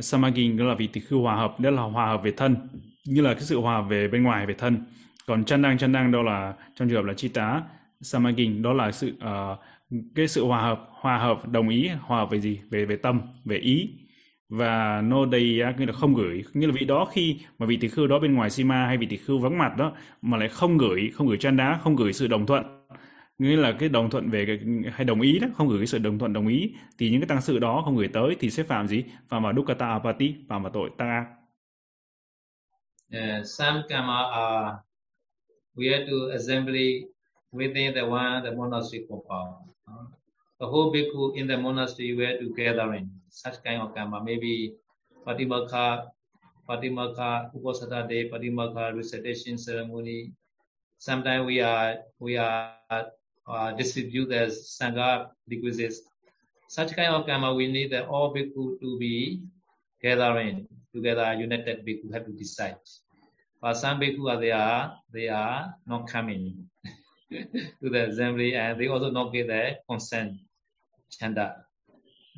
Samagin đó là vị tỷ khưu hòa hợp, đó là hòa hợp về thân, như là cái sự hòa về bên ngoài về thân. Còn Chandang đó là trong trường hợp là Chitta Samagin, đó là sự cái sự hòa hợp, đồng ý, hòa hợp về gì, về tâm, về ý. và no day nghĩa là không gửi, nghĩa là vị đó khi mà vị tỷ khưu đó bên ngoài sima hay vị tỷ khưu vắng mặt đó mà lại không gửi chanda, không gửi sự đồng thuận, nghĩa là cái đồng thuận về cái, hay đồng ý đó, không gửi cái sự đồng thuận đồng ý, thì những cái tăng sự đó không gửi tới thì sẽ phạm gì? Phạm vào dukkata apati, phạm vào tội tăng ác. Samkama are we to assembly within the monastery compound. The whole bhikkhu in the monastery were to gathering such kind of karma, maybe Patimokha, Uposatha Day, Patimokha recitation ceremony. Sometimes we are distributed as sangha requisites. Such kind of karma, we need all bhikkhu to be gathering together, united bhikkhu have to decide. But some bhikkhu are they are not coming to the assembly, and they also not get their consent chanda.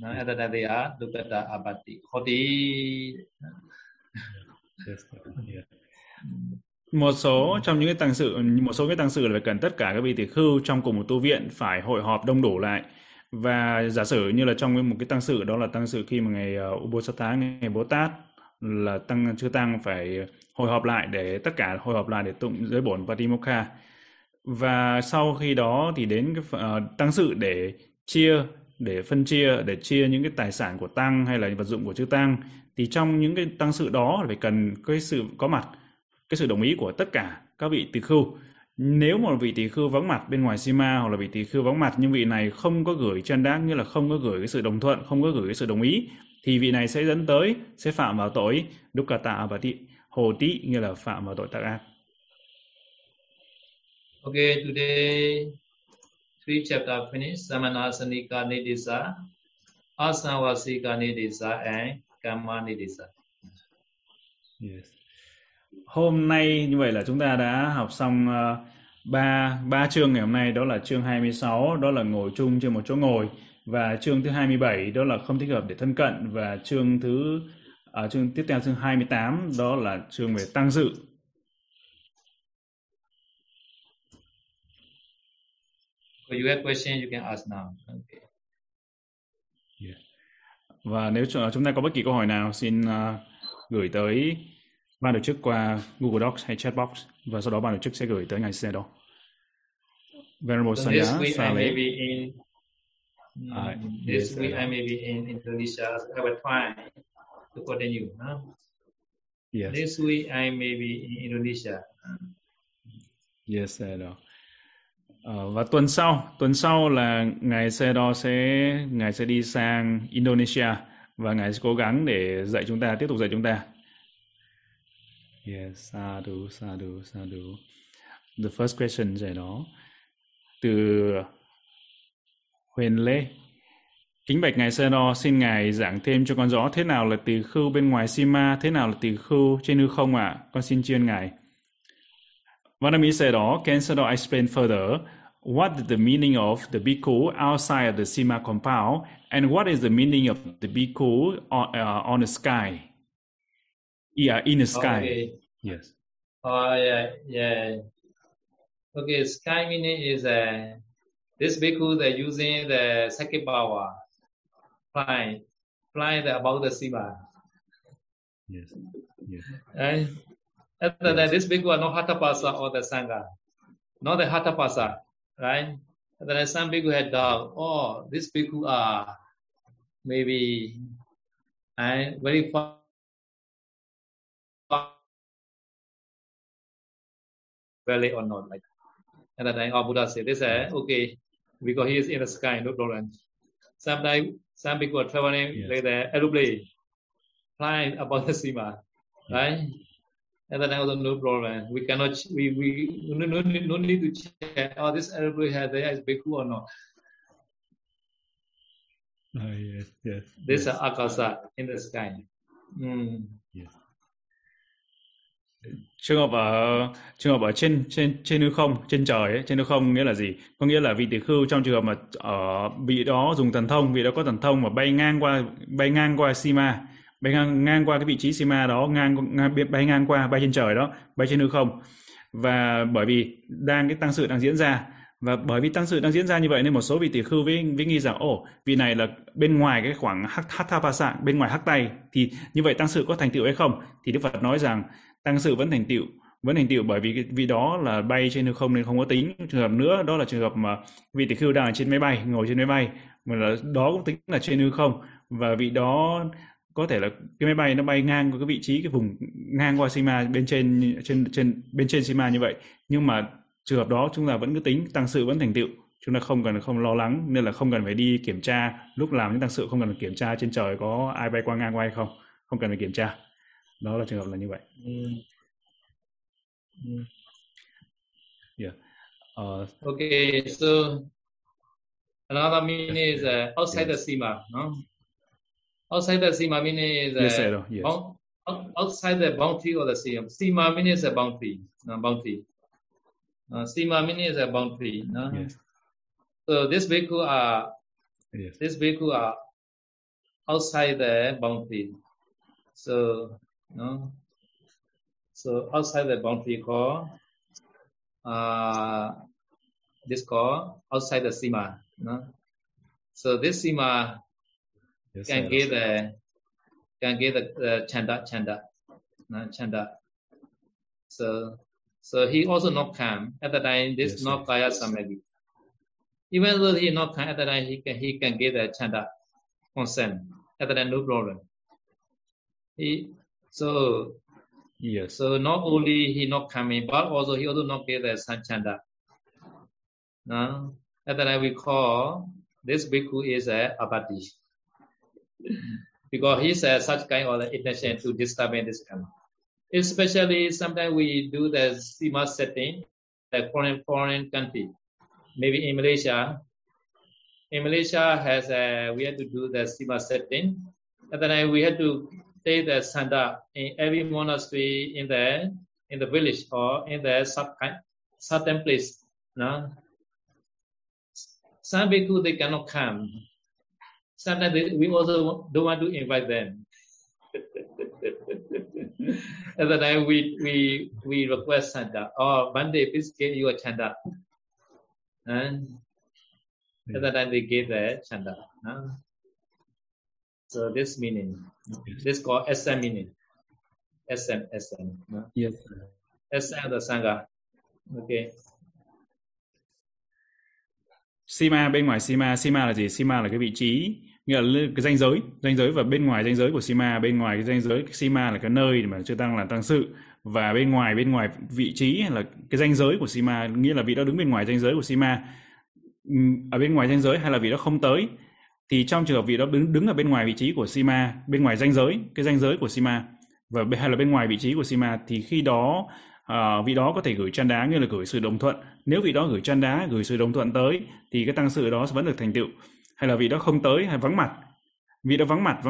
Now at that they are dukkata apatti. Khoti. Một số trong những cái tăng sự, một số cái tăng sự là cần tất cả các vị tỷ khưu trong cùng một tu viện phải hội họp đông đủ lại. Và giả sử như là trong một cái tăng sự đó là tăng sự khi mà ngày Uposatha, ngày Bồ Tát là tăng chư tăng phải hội họp lại để tất cả hội họp lại để tụng giới bổn Patimokha. Và sau khi đó thì đến cái tăng sự để chia, để phân chia, để chia những cái tài sản của tăng hay là vật dụng của chư tăng, thì trong những cái tăng sự đó phải cần cái sự có mặt, cái sự đồng ý của tất cả các vị tỷ khưu. Nếu một vị tỷ khưu vắng mặt bên ngoài sima hoặc là vị tỷ khưu vắng mặt nhưng vị này không có gửi chanda, nghĩa là không có gửi cái sự đồng thuận, không có gửi cái sự đồng ý, thì vị này sẽ dẫn tới sẽ phạm vào tội dukkata apatti, hồ tị, nghĩa là phạm vào tội tác ác. Okay, today 3 chapter finished. Samanasanika nidesa, asanavasika nidesa and kamma nidesa. Yes. Hôm nay như vậy là chúng ta đã học xong ba chương ngày hôm nay, đó là chương 26 đó là ngồi chung trên một chỗ ngồi, và chương thứ 27 đó là không thích hợp để thân cận, và chương tiếp theo chương 28 đó là chương về tăng dự. So you have questions you can ask now. Okay. Yeah. Và nếu chúng ta có bất kỳ câu hỏi nào xin gửi tới ban tổ chức qua Google Docs hay chat box, và sau đó ban tổ chức sẽ gửi tới ngài Sendo. Venerable Sanya, Saleh. This week I may be in Indonesia. I will try to continue. Huh? Yes. This week I may be in Indonesia. Yes, Sendo. Và tuần sau là ngài Sendo ngài sẽ đi sang Indonesia và ngài sẽ cố gắng để tiếp tục dạy chúng ta. Yes, sadhu. The first question giải đó từ Huyền Lê. Kính bạch ngài Sendo, xin ngài giảng thêm cho con rõ thế nào là tỳ khưu bên ngoài sima, thế nào là tỳ khưu trên hư không ạ? Con xin chuyên ngài. What I mean said, can Sendo explain further what is the meaning of the bhikkhu outside of the sima compound and what is the meaning of the bhikkhu on the sky? Yeah, in the sky. Okay. Yes. Yeah. Okay, sky meaning is this bhikkhu they're using the psychic power, flying above the sima. Yes. Yes. Right? Other than this bhikkhu are not Hathapasa or the Sangha, not the Hathapasa, right? Other than some bhikkhu had doubt, these bhikkhu are maybe very far. Valley or not, like at the time, Buddha said, "This okay, because he is in the sky, no problem." Sometimes some people are traveling like the aeroplane, flying above the sima, right? At the time, also no problem. We cannot, we no need to check. This aeroplane has there is bhikkhu or not? Yes. This is Akasa in the sky. Yes. Trường hợp ở trên hư không, trên trời ấy, trên hư không nghĩa là gì? Có nghĩa là vị tỷ khưu trong trường hợp mà vị đó dùng thần thông, vị đó có thần thông mà bay ngang qua sima, bay ngang qua cái vị trí sima đó, bay trên trời đó, bay trên hư không. Và bởi vì cái tăng sự đang diễn ra Và bởi vì tăng sự đang diễn ra như vậy nên một số vị tỷ khưu với nghi rằng vị này là bên ngoài cái khoảng Hatthapasa, bên ngoài hắc tay, thì như vậy tăng sự có thành tựu hay không? Thì Đức Phật nói rằng tăng sự vẫn thành tựu, bởi vì vị đó là bay trên hư không nên không có tính. Trường hợp nữa đó là trường hợp mà vị tỷ khưu đang ở trên máy bay, ngồi trên máy bay, mà là đó cũng tính là trên hư không, và vị đó có thể là cái máy bay nó bay ngang qua cái vị trí, cái vùng ngang qua Sima, bên trên Sima như vậy, nhưng mà trường hợp đó chúng ta vẫn cứ tính tăng sự vẫn thành tựu, chúng ta không cần lo lắng, nên là không cần phải đi kiểm tra lúc làm những tăng sự, không cần kiểm tra trên trời có ai bay qua ngang qua hay không cần phải kiểm tra. Đó là trường hợp là như vậy. Yeah. Okay, so another meaning is outside the Sima, no? Outside the Sima meaning is outside the boundary of the Sima. Sima means a boundary, boundary. Sima meaning is a boundary. No? Yes. So these bhikkhu are outside the boundary. So no, so outside the boundary called this called outside the Sima. No? So this Sima can give the chanda. No? Chanda. So he also not calm at the time. This not kaya samadhi. Even though he not calm at the time, he can get the chanda consent at the time, no problem. So not only he not coming, but also he also not get the chanda. Now at the time we call this bhikkhu is a abati, because he's such kind of intention to disturb this kind. Especially sometimes we do the Sima setting, the foreign country. Maybe in Malaysia. In Malaysia we had to do the Sima setting. And then we had to take the Sanda in every monastery in the village or in the certain place. No? Some people they cannot come. Sometimes we also don't want to invite them. And then we request chanda. Oh, one day please give you a chanda. And then they give the chanda. So this meaning, this called SM meaning. SM. Yes. SM the Sangha. Okay. Sima, bên ngoài Sima. Sima là gì? Sima là cái vị trí, nghĩa là cái ranh giới, và bên ngoài ranh giới của Sima, bên ngoài cái ranh giới Sima là cái nơi mà chư tăng làm tăng sự, và bên ngoài vị trí là cái ranh giới của Sima, nghĩa là vị đó đứng bên ngoài ranh giới của Sima, ở bên ngoài ranh giới, hay là vị đó không tới. Thì trong trường hợp vị đó đứng ở bên ngoài vị trí của Sima, bên ngoài ranh giới, cái ranh giới của Sima, và hay là bên ngoài vị trí của Sima, thì khi đó vị đó có thể gửi chanda, nghĩa là gửi sự đồng thuận. Nếu vị đó gửi chanda, gửi sự đồng thuận tới, thì cái tăng sự đó vẫn được thành tựu. Hay là vị đó không tới, hay vắng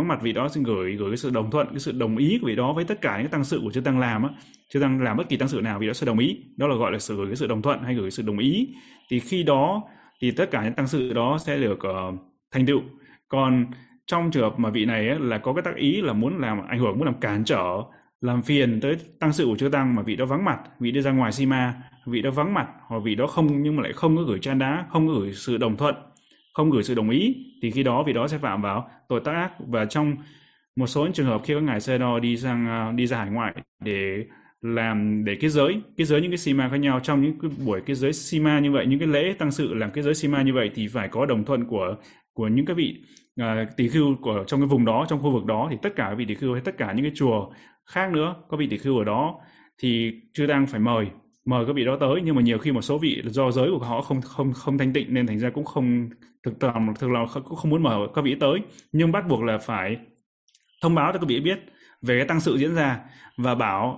mặt vị đó xin gửi cái sự đồng thuận, cái sự đồng ý của vị đó với tất cả những tăng sự của chư tăng làm á, chư tăng làm bất kỳ tăng sự nào vị đó sẽ đồng ý, đó là gọi là sự gửi cái sự đồng thuận hay gửi cái sự đồng ý. Thì khi đó thì tất cả những tăng sự đó sẽ được thành tựu. Còn trong trường hợp mà vị này là có cái tác ý là muốn làm ảnh hưởng, muốn làm cản trở, làm phiền tới tăng sự của chư tăng, mà vị đó vắng mặt, vị đi ra ngoài Sima, vị đó vắng mặt, hoặc vị đó không, nhưng mà lại không có gửi chanda, không có gửi sự đồng thuận, không gửi sự đồng ý, thì khi đó vị đó sẽ phạm vào tội tác ác. Và trong một số những trường hợp khi các ngài Sayadaw đi ra hải ngoại để làm để kết giới những cái Sima khác nhau, trong những cái buổi kết giới Sima như vậy, những cái lễ tăng sự làm kết giới Sima như vậy, thì phải có đồng thuận của những các vị tỷ khưu của trong cái vùng đó, trong khu vực đó. Thì tất cả vị tỷ khưu hay tất cả những cái chùa khác nữa có vị tỷ khưu ở đó, thì chư tăng phải mời các vị đó tới. Nhưng mà nhiều khi một số vị do giới của họ không thanh tịnh, nên thành ra cũng không thực lòng cũng không muốn mời các vị tới, nhưng bắt buộc là phải thông báo cho các vị biết về cái tăng sự diễn ra, và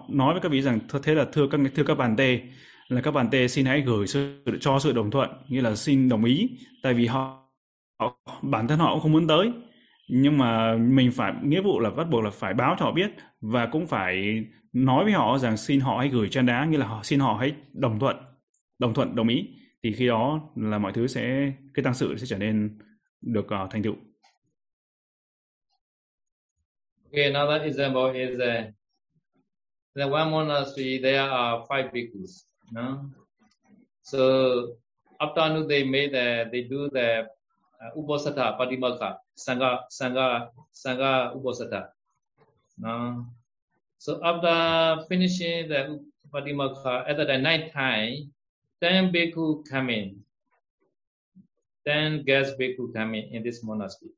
nói với các vị rằng thế là thưa các bàn tê, là các bàn tê xin hãy gửi cho sự đồng thuận, nghĩa là xin đồng ý, tại vì họ bản thân họ cũng không muốn tới, nhưng mà mình phải nghĩa vụ là bắt buộc là phải báo cho họ biết, và cũng phải nói với họ rằng xin họ hãy gửi chanda, nghĩa là xin họ hãy đồng thuận đồng ý. Thì khi đó là mọi thứ sẽ, cái tăng sự sẽ trở nên được thành tựu. Okay, another example is the one monastery there are 5 bhikkhus. No? So after they made they do the uposatha patimokha sangha uposatha. So after finishing the patimokha at the night time, then bhikkhu come in. Then guest bhikkhu come in this monastery.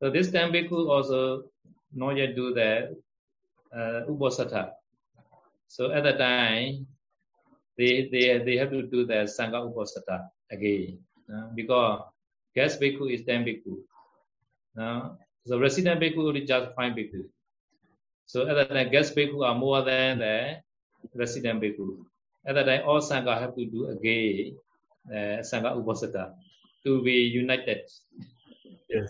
So this time bhikkhu also not yet do the uposatha. So at the time, they have to do the sangha uposatha again because guest bhikkhu is then bhikkhu. So resident bhikkhu is just fine bhikkhu. So at the time, guest bhikkhu are more than the resident bhikkhu. At the time, all sangha have to do again sangha uposatha to be united. Yes.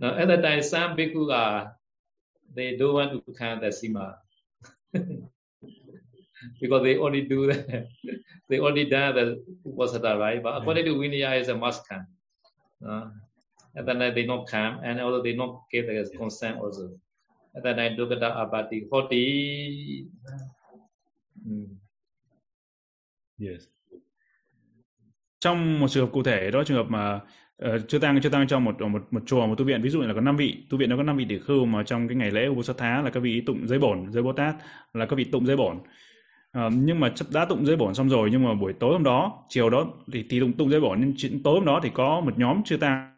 Now at the time, some bhikkhu are they don't want to count the sima. Because they only do that, they only done the uposatha, right? But according to Vinaya, is a must come. At that night, they don't come, and also they don't give the consent also. At that night, Dukkata Abati Hoti. Yes. Trong một trường hợp cụ thể, đó trường hợp mà chưa tăng trong một chùa, một tu viện, ví dụ là có 5 vị, tu viện nó có 5 vị tỷ khưu, mà trong cái ngày lễ Uposatha là các vị tụng giới bổn, giới Bồ Tát là các vị tụng giới bổn. Nhưng mà đã tụng giới bổn xong rồi, nhưng mà buổi tối hôm đó, chiều đó thì tụng giới bổn, nhưng tối hôm đó thì có một nhóm chưa tăng.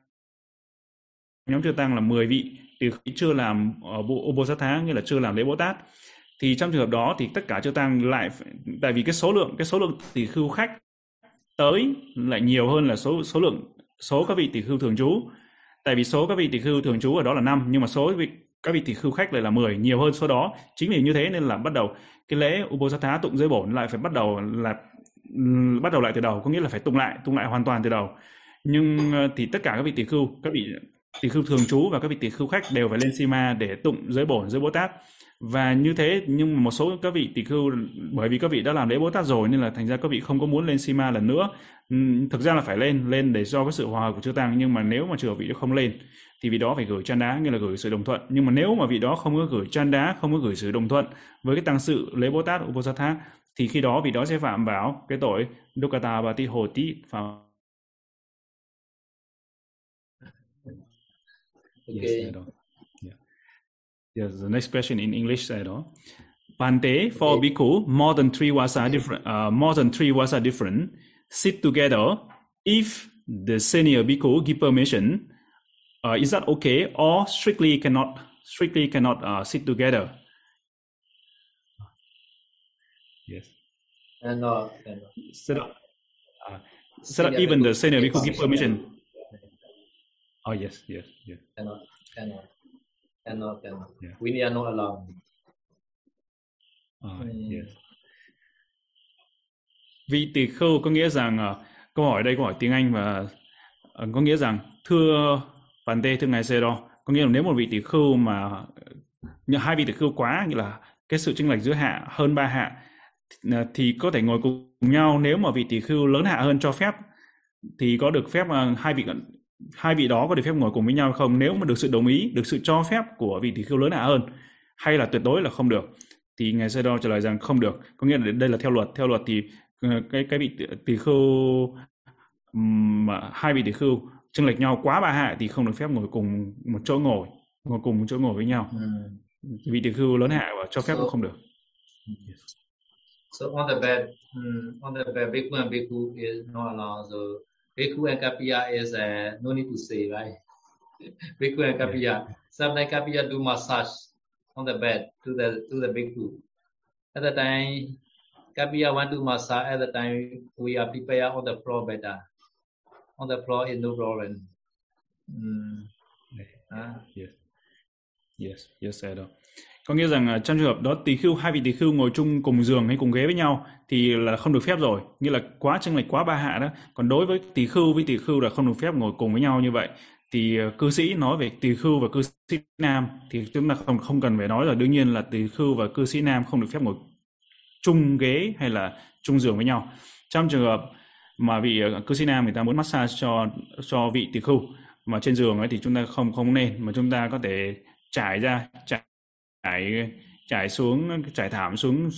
Nhóm chưa tăng là 10 vị từ khi chưa làm Uposatha, nghĩa là chưa làm lễ Bồ Tát. Thì trong trường hợp đó thì tất cả chưa tăng lại, tại vì cái số lượng tỷ khưu khách tới lại nhiều hơn là số các vị tỷ khưu thường trú. Tại vì số các vị tỷ khưu thường trú ở đó là 5, nhưng mà số các vị tỷ khưu khách lại là 10, nhiều hơn số đó. Chính vì như thế nên là bắt đầu cái lễ Uposatha tụng giới bổn lại phải bắt đầu lại từ đầu, có nghĩa là phải tụng lại hoàn toàn từ đầu. Nhưng thì tất cả các vị tỷ khưu, thường trú và các vị tỷ khưu khách đều phải lên sima để tụng giới bổn, giới Bồ Tát. Và như thế, nhưng một số các vị tỷ khưu, bởi vì các vị đã làm lễ Bồ Tát rồi nên là thành ra các vị không có muốn lên sima lần nữa. Thực ra là phải lên để do cái sự hòa hợp của chư tăng, nhưng mà nếu mà trường vị đó không lên thì vị đó phải gửi chanda, nghĩa là gửi sự đồng thuận. Nhưng mà nếu mà vị đó không có gửi chanda, không có gửi sự đồng thuận với cái tăng sự lễ Bồ Tát Uposatha, thì khi đó vị đó sẽ phạm vào cái tội Dukkata Bati Hoti. Okay. Yes, the next question in English said, Bhante, for bhikkhu, more than three vasa different, sit together. If the senior bhikkhu give permission, is that okay? Or strictly cannot sit together? Yes. And so even the senior bhikkhu give permission. Oh yes. Cannot. Yeah. We are not allowed. Yes. Vị tỷ khưu có nghĩa rằng câu hỏi tiếng Anh và có nghĩa rằng thưa Bhante, thưa ngài Sero, có nghĩa là nếu một vị tỷ khưu mà hai vị tỷ khưu quá, nghĩa là cái sự chênh lệch giữa hạ hơn 3 hạ thì có thể ngồi cùng nhau. Nếu mà vị tỷ khưu lớn hạ hơn cho phép thì có được phép hai vị đó có được phép ngồi cùng với nhau không? Nếu mà được sự đồng ý, được sự cho phép của vị tỷ khưu lớn hạ hơn, hay là tuyệt đối là không được? Thì ngài Sero trả lời rằng không được. Có nghĩa là đây là theo luật. Theo luật thì cái vị tỷ khưu, hai vị tỷ khưu chênh lệch nhau quá 3 hạ thì không được phép ngồi cùng một chỗ ngồi với nhau. Vị tỷ khưu lớn hạ và cho phép cũng không được. Yes. So on the bed, bhikkhu and bhikkhu is not allowed. So bhikkhu and kapiya is no need to say, right? Bhikkhu and kapiya. Sometimes kapiya do massage on the bed to the bhikkhu. At the time, kapiya want to massage. At the time, we are prepared on the floor better. On the floor is no problem. Yes, I know. Có nghĩa rằng trong trường hợp đó tỷ khưu, hai vị tỷ khưu ngồi chung cùng giường hay cùng ghế với nhau thì là không được phép rồi, nghĩa là quá chênh lệch quá 3 hạ đó. Còn đối với tỷ khưu là không được phép ngồi cùng với nhau như vậy. Thì cư sĩ, nói về tỷ khưu và cư sĩ nam thì chúng ta không cần phải nói rồi, đương nhiên là tỷ khưu và cư sĩ nam không được phép ngồi chung ghế hay là chung giường với nhau. Trong trường hợp mà vị cư sĩ nam người ta muốn massage cho vị tỷ khưu mà trên giường ấy thì chúng ta không nên, mà chúng ta có thể trải thảm xuống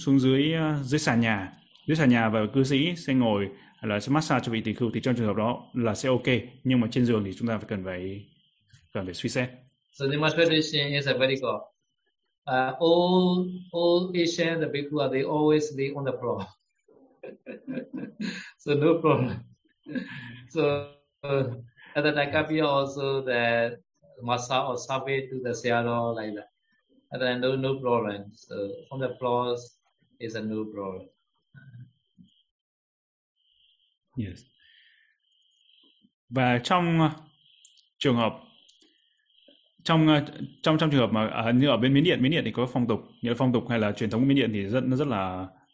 dưới sàn nhà và cư sĩ sẽ ngồi là sẽ massage cho vị tình khưu thì trong trường hợp đó là sẽ ok, nhưng mà trên giường thì chúng ta phải cần phải suy xét. So the master tradition is a very good. All Asian the bhikkhu they always lay on the floor. So no problem. So at the Nakapiya also the massage or survey to the Seattle like that. And then no problem. So from the floor is a no problem. Yes. Và trong trường hợp trong trường hợp mà như ở bên Miến Điện thì có phong tục, như phong tục hay là truyền thống của Miến Điện thì rất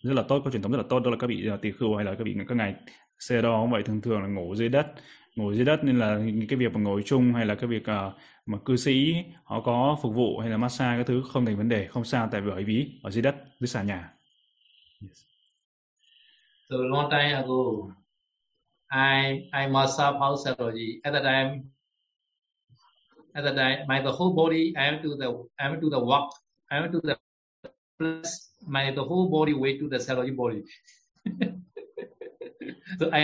là tốt, có truyền thống rất là tốt, đó là các vị tỳ khưu hay là các ngài xe đo cũng vậy, thường là ngủ dưới đất, nên là những cái việc mà ngồi chung hay là cái việc mà cư sĩ họ có phục vụ hay là massage các thứ không thành vấn đề, không sao, tại vì bởi vì ở dưới đất, dưới sàn nhà. Yes. So long time ago, I massage house Saroji at the time. At the time, the whole body, I am to the walk, I am to the plus, the whole body weight to the Saroji body. So I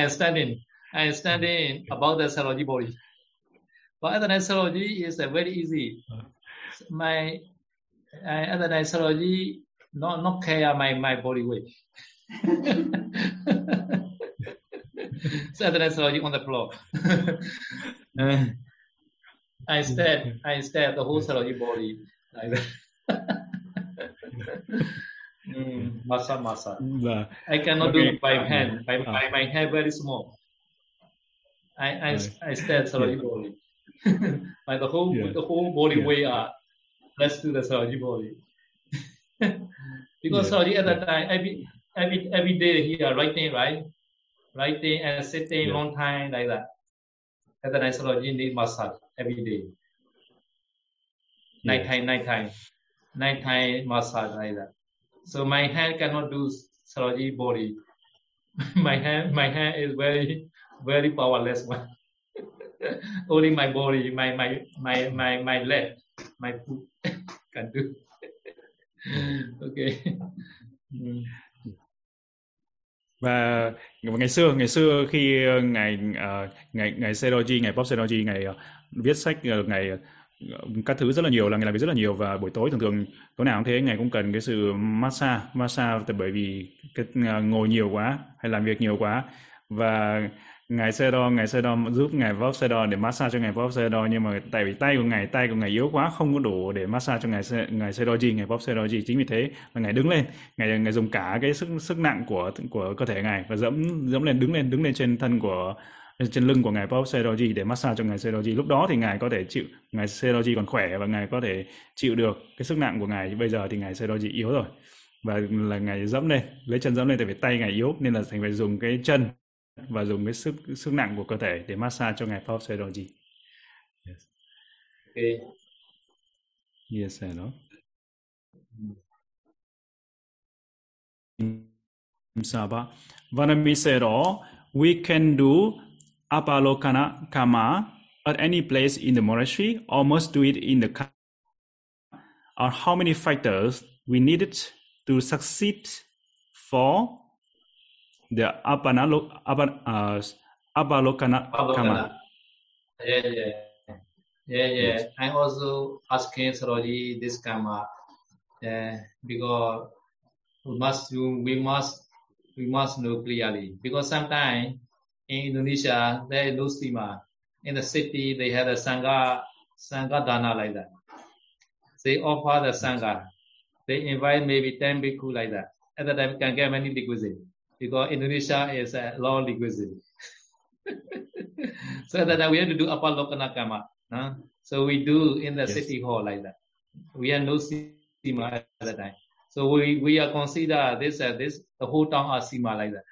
am standing about the Saroji body. But other Saroji is very easy. Other Saroji not care my body weight. So other Saroji on the floor. I stand the whole Saroji body like that. Masa. Yeah. I cannot do it by hand. My hair very small. I stand Saroji body. But the whole body weight are let's do the Saroji body. Because Saroji at that time every day here writing and sitting long time like that. At that time Saroji need massage. Every day. Night time massage like that. So my hand cannot do Saroji body. My hand is very, very powerless one. Only my body, my leg, my foot can do. Okay. Và ngày xưa khi ngài Saroji, ngài Pop Saroji, ngài viết sách, ngài các thứ rất là nhiều, là ngài làm việc rất là nhiều, và buổi tối thường tối nào cũng thế, ngài cũng cần cái sự massage, bởi vì cái ngồi nhiều quá hay làm việc nhiều quá, và ngài Saroji giúp ngài Pop Saroji để massage cho ngài Pop Saroji, nhưng mà tại vì tay của ngài yếu quá, không có đủ để massage cho ngài Saroji, ngài Pop Saroji. Chính vì thế mà ngài đứng lên, ngài dùng cả cái sức nặng của cơ thể ngài và dẫm lên, đứng lên trên lưng của ngài Pop Saroji để massage cho ngài Saroji. Lúc đó thì ngài có thể chịu, ngài Saroji còn khỏe và ngài có thể chịu được cái sức nặng của ngài. Bây giờ thì ngài Saroji yếu rồi và là ngài dẫm lên, lấy chân dẫm lên, tại vì tay ngài yếu nên là thành phải dùng cái chân và dùng cái sức nặng của cơ thể để massage cho ngài Pop Saroji. Yes. Okay. Yes, hello. Saba. Vanami said, we can do apalokana kama at any place in the monastery, or must do it in the kama, or how many factors we needed to succeed for the apalokana kama. Yeah. Yes. I also asking Saroji this kama, because we must know clearly, because sometimes in Indonesia there is no stima. In the city they have a sangha dana like that. They offer the sangha. They invite maybe 10 bhikkhu like that. At that time can get many requisites, because Indonesia is a long requisite. So at that time we have to do apalokana kama. Huh? So we do in the city hall like that. We have no stima at that time. So we are consider this the whole town are sima like that.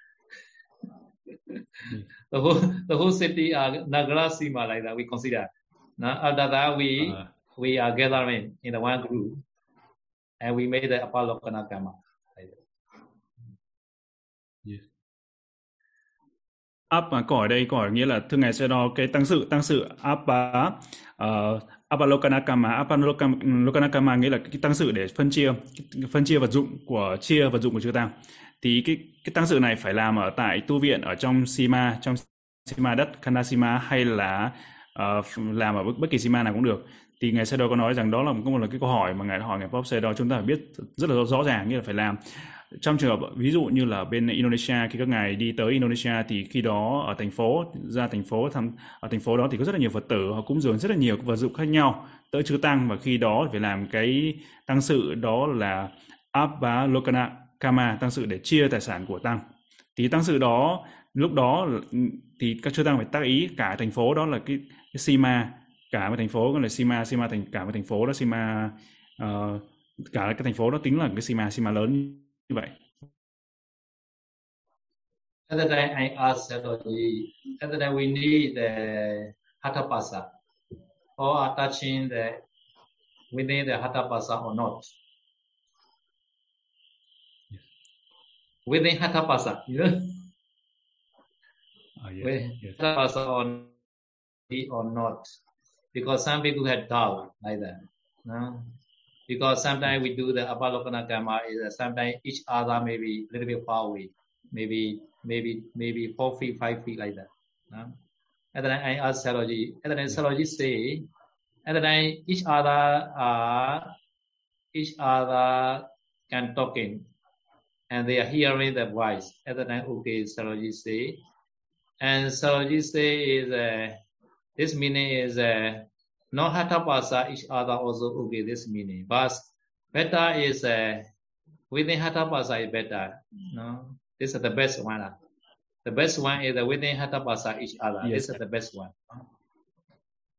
The whole city are nagara sima like that we consider. Now after that we are gathering in the one group and we made the apalokana kama like that. Yeah. Áp mà câu hỏi đây, câu hỏi nghĩa là thưa ngài sẽ đo cái tăng sự apa Apalokanakama nghĩa là cái tăng sự để phân chia vật dụng của chư tăng. Thì cái tăng sự này phải làm ở tại tu viện ở trong sima, đất Khandasima, hay là làm ở bất kỳ sima nào cũng được. Thì ngài Sayadaw có nói rằng đó là một cái câu hỏi mà ngài hỏi ngài Prabhupada Sayadaw, chúng ta phải biết rất là rõ ràng, nghĩa là phải làm. Trong trường hợp ví dụ như là bên Indonesia, khi các ngài đi tới Indonesia thì khi đó ở thành phố, ở thành phố đó thì có rất là nhiều Phật tử, họ cúng dường rất là nhiều vật dụng khác nhau tới chư tăng, và khi đó phải làm cái tăng sự đó là Apalokanakama, tăng sự để chia tài sản của tăng. Thì tăng sự đó lúc đó thì các chư tăng phải tác ý cả thành phố, đó là cái sima, cả một thành phố gọi là sima thành cả một thành phố đó, sima cả cái thành phố đó tính là cái sima lớn như vậy. Yesterday I asked yesterday we need the Hathapasa or attaching the we need the Hathapasa or not. We need Hathapasa, you know? Yes. Hathapasa or not. Because some people had doubt like that. No? Because sometimes we do the Apalokanakama, sometimes each other maybe a little bit far away, maybe 4 feet, 5 feet like that. No? And then I asked Saroji, and then Saroji say, and then each other can talking, and they are hearing the voice. And then okay, Saroji say, and Saroji say is this meaning is no Hathapasa, each other also okay, this meaning. But better is within Hathapasa is better. No, this is the best one. The best one is within Hathapasa each other. Yes, this is the best one.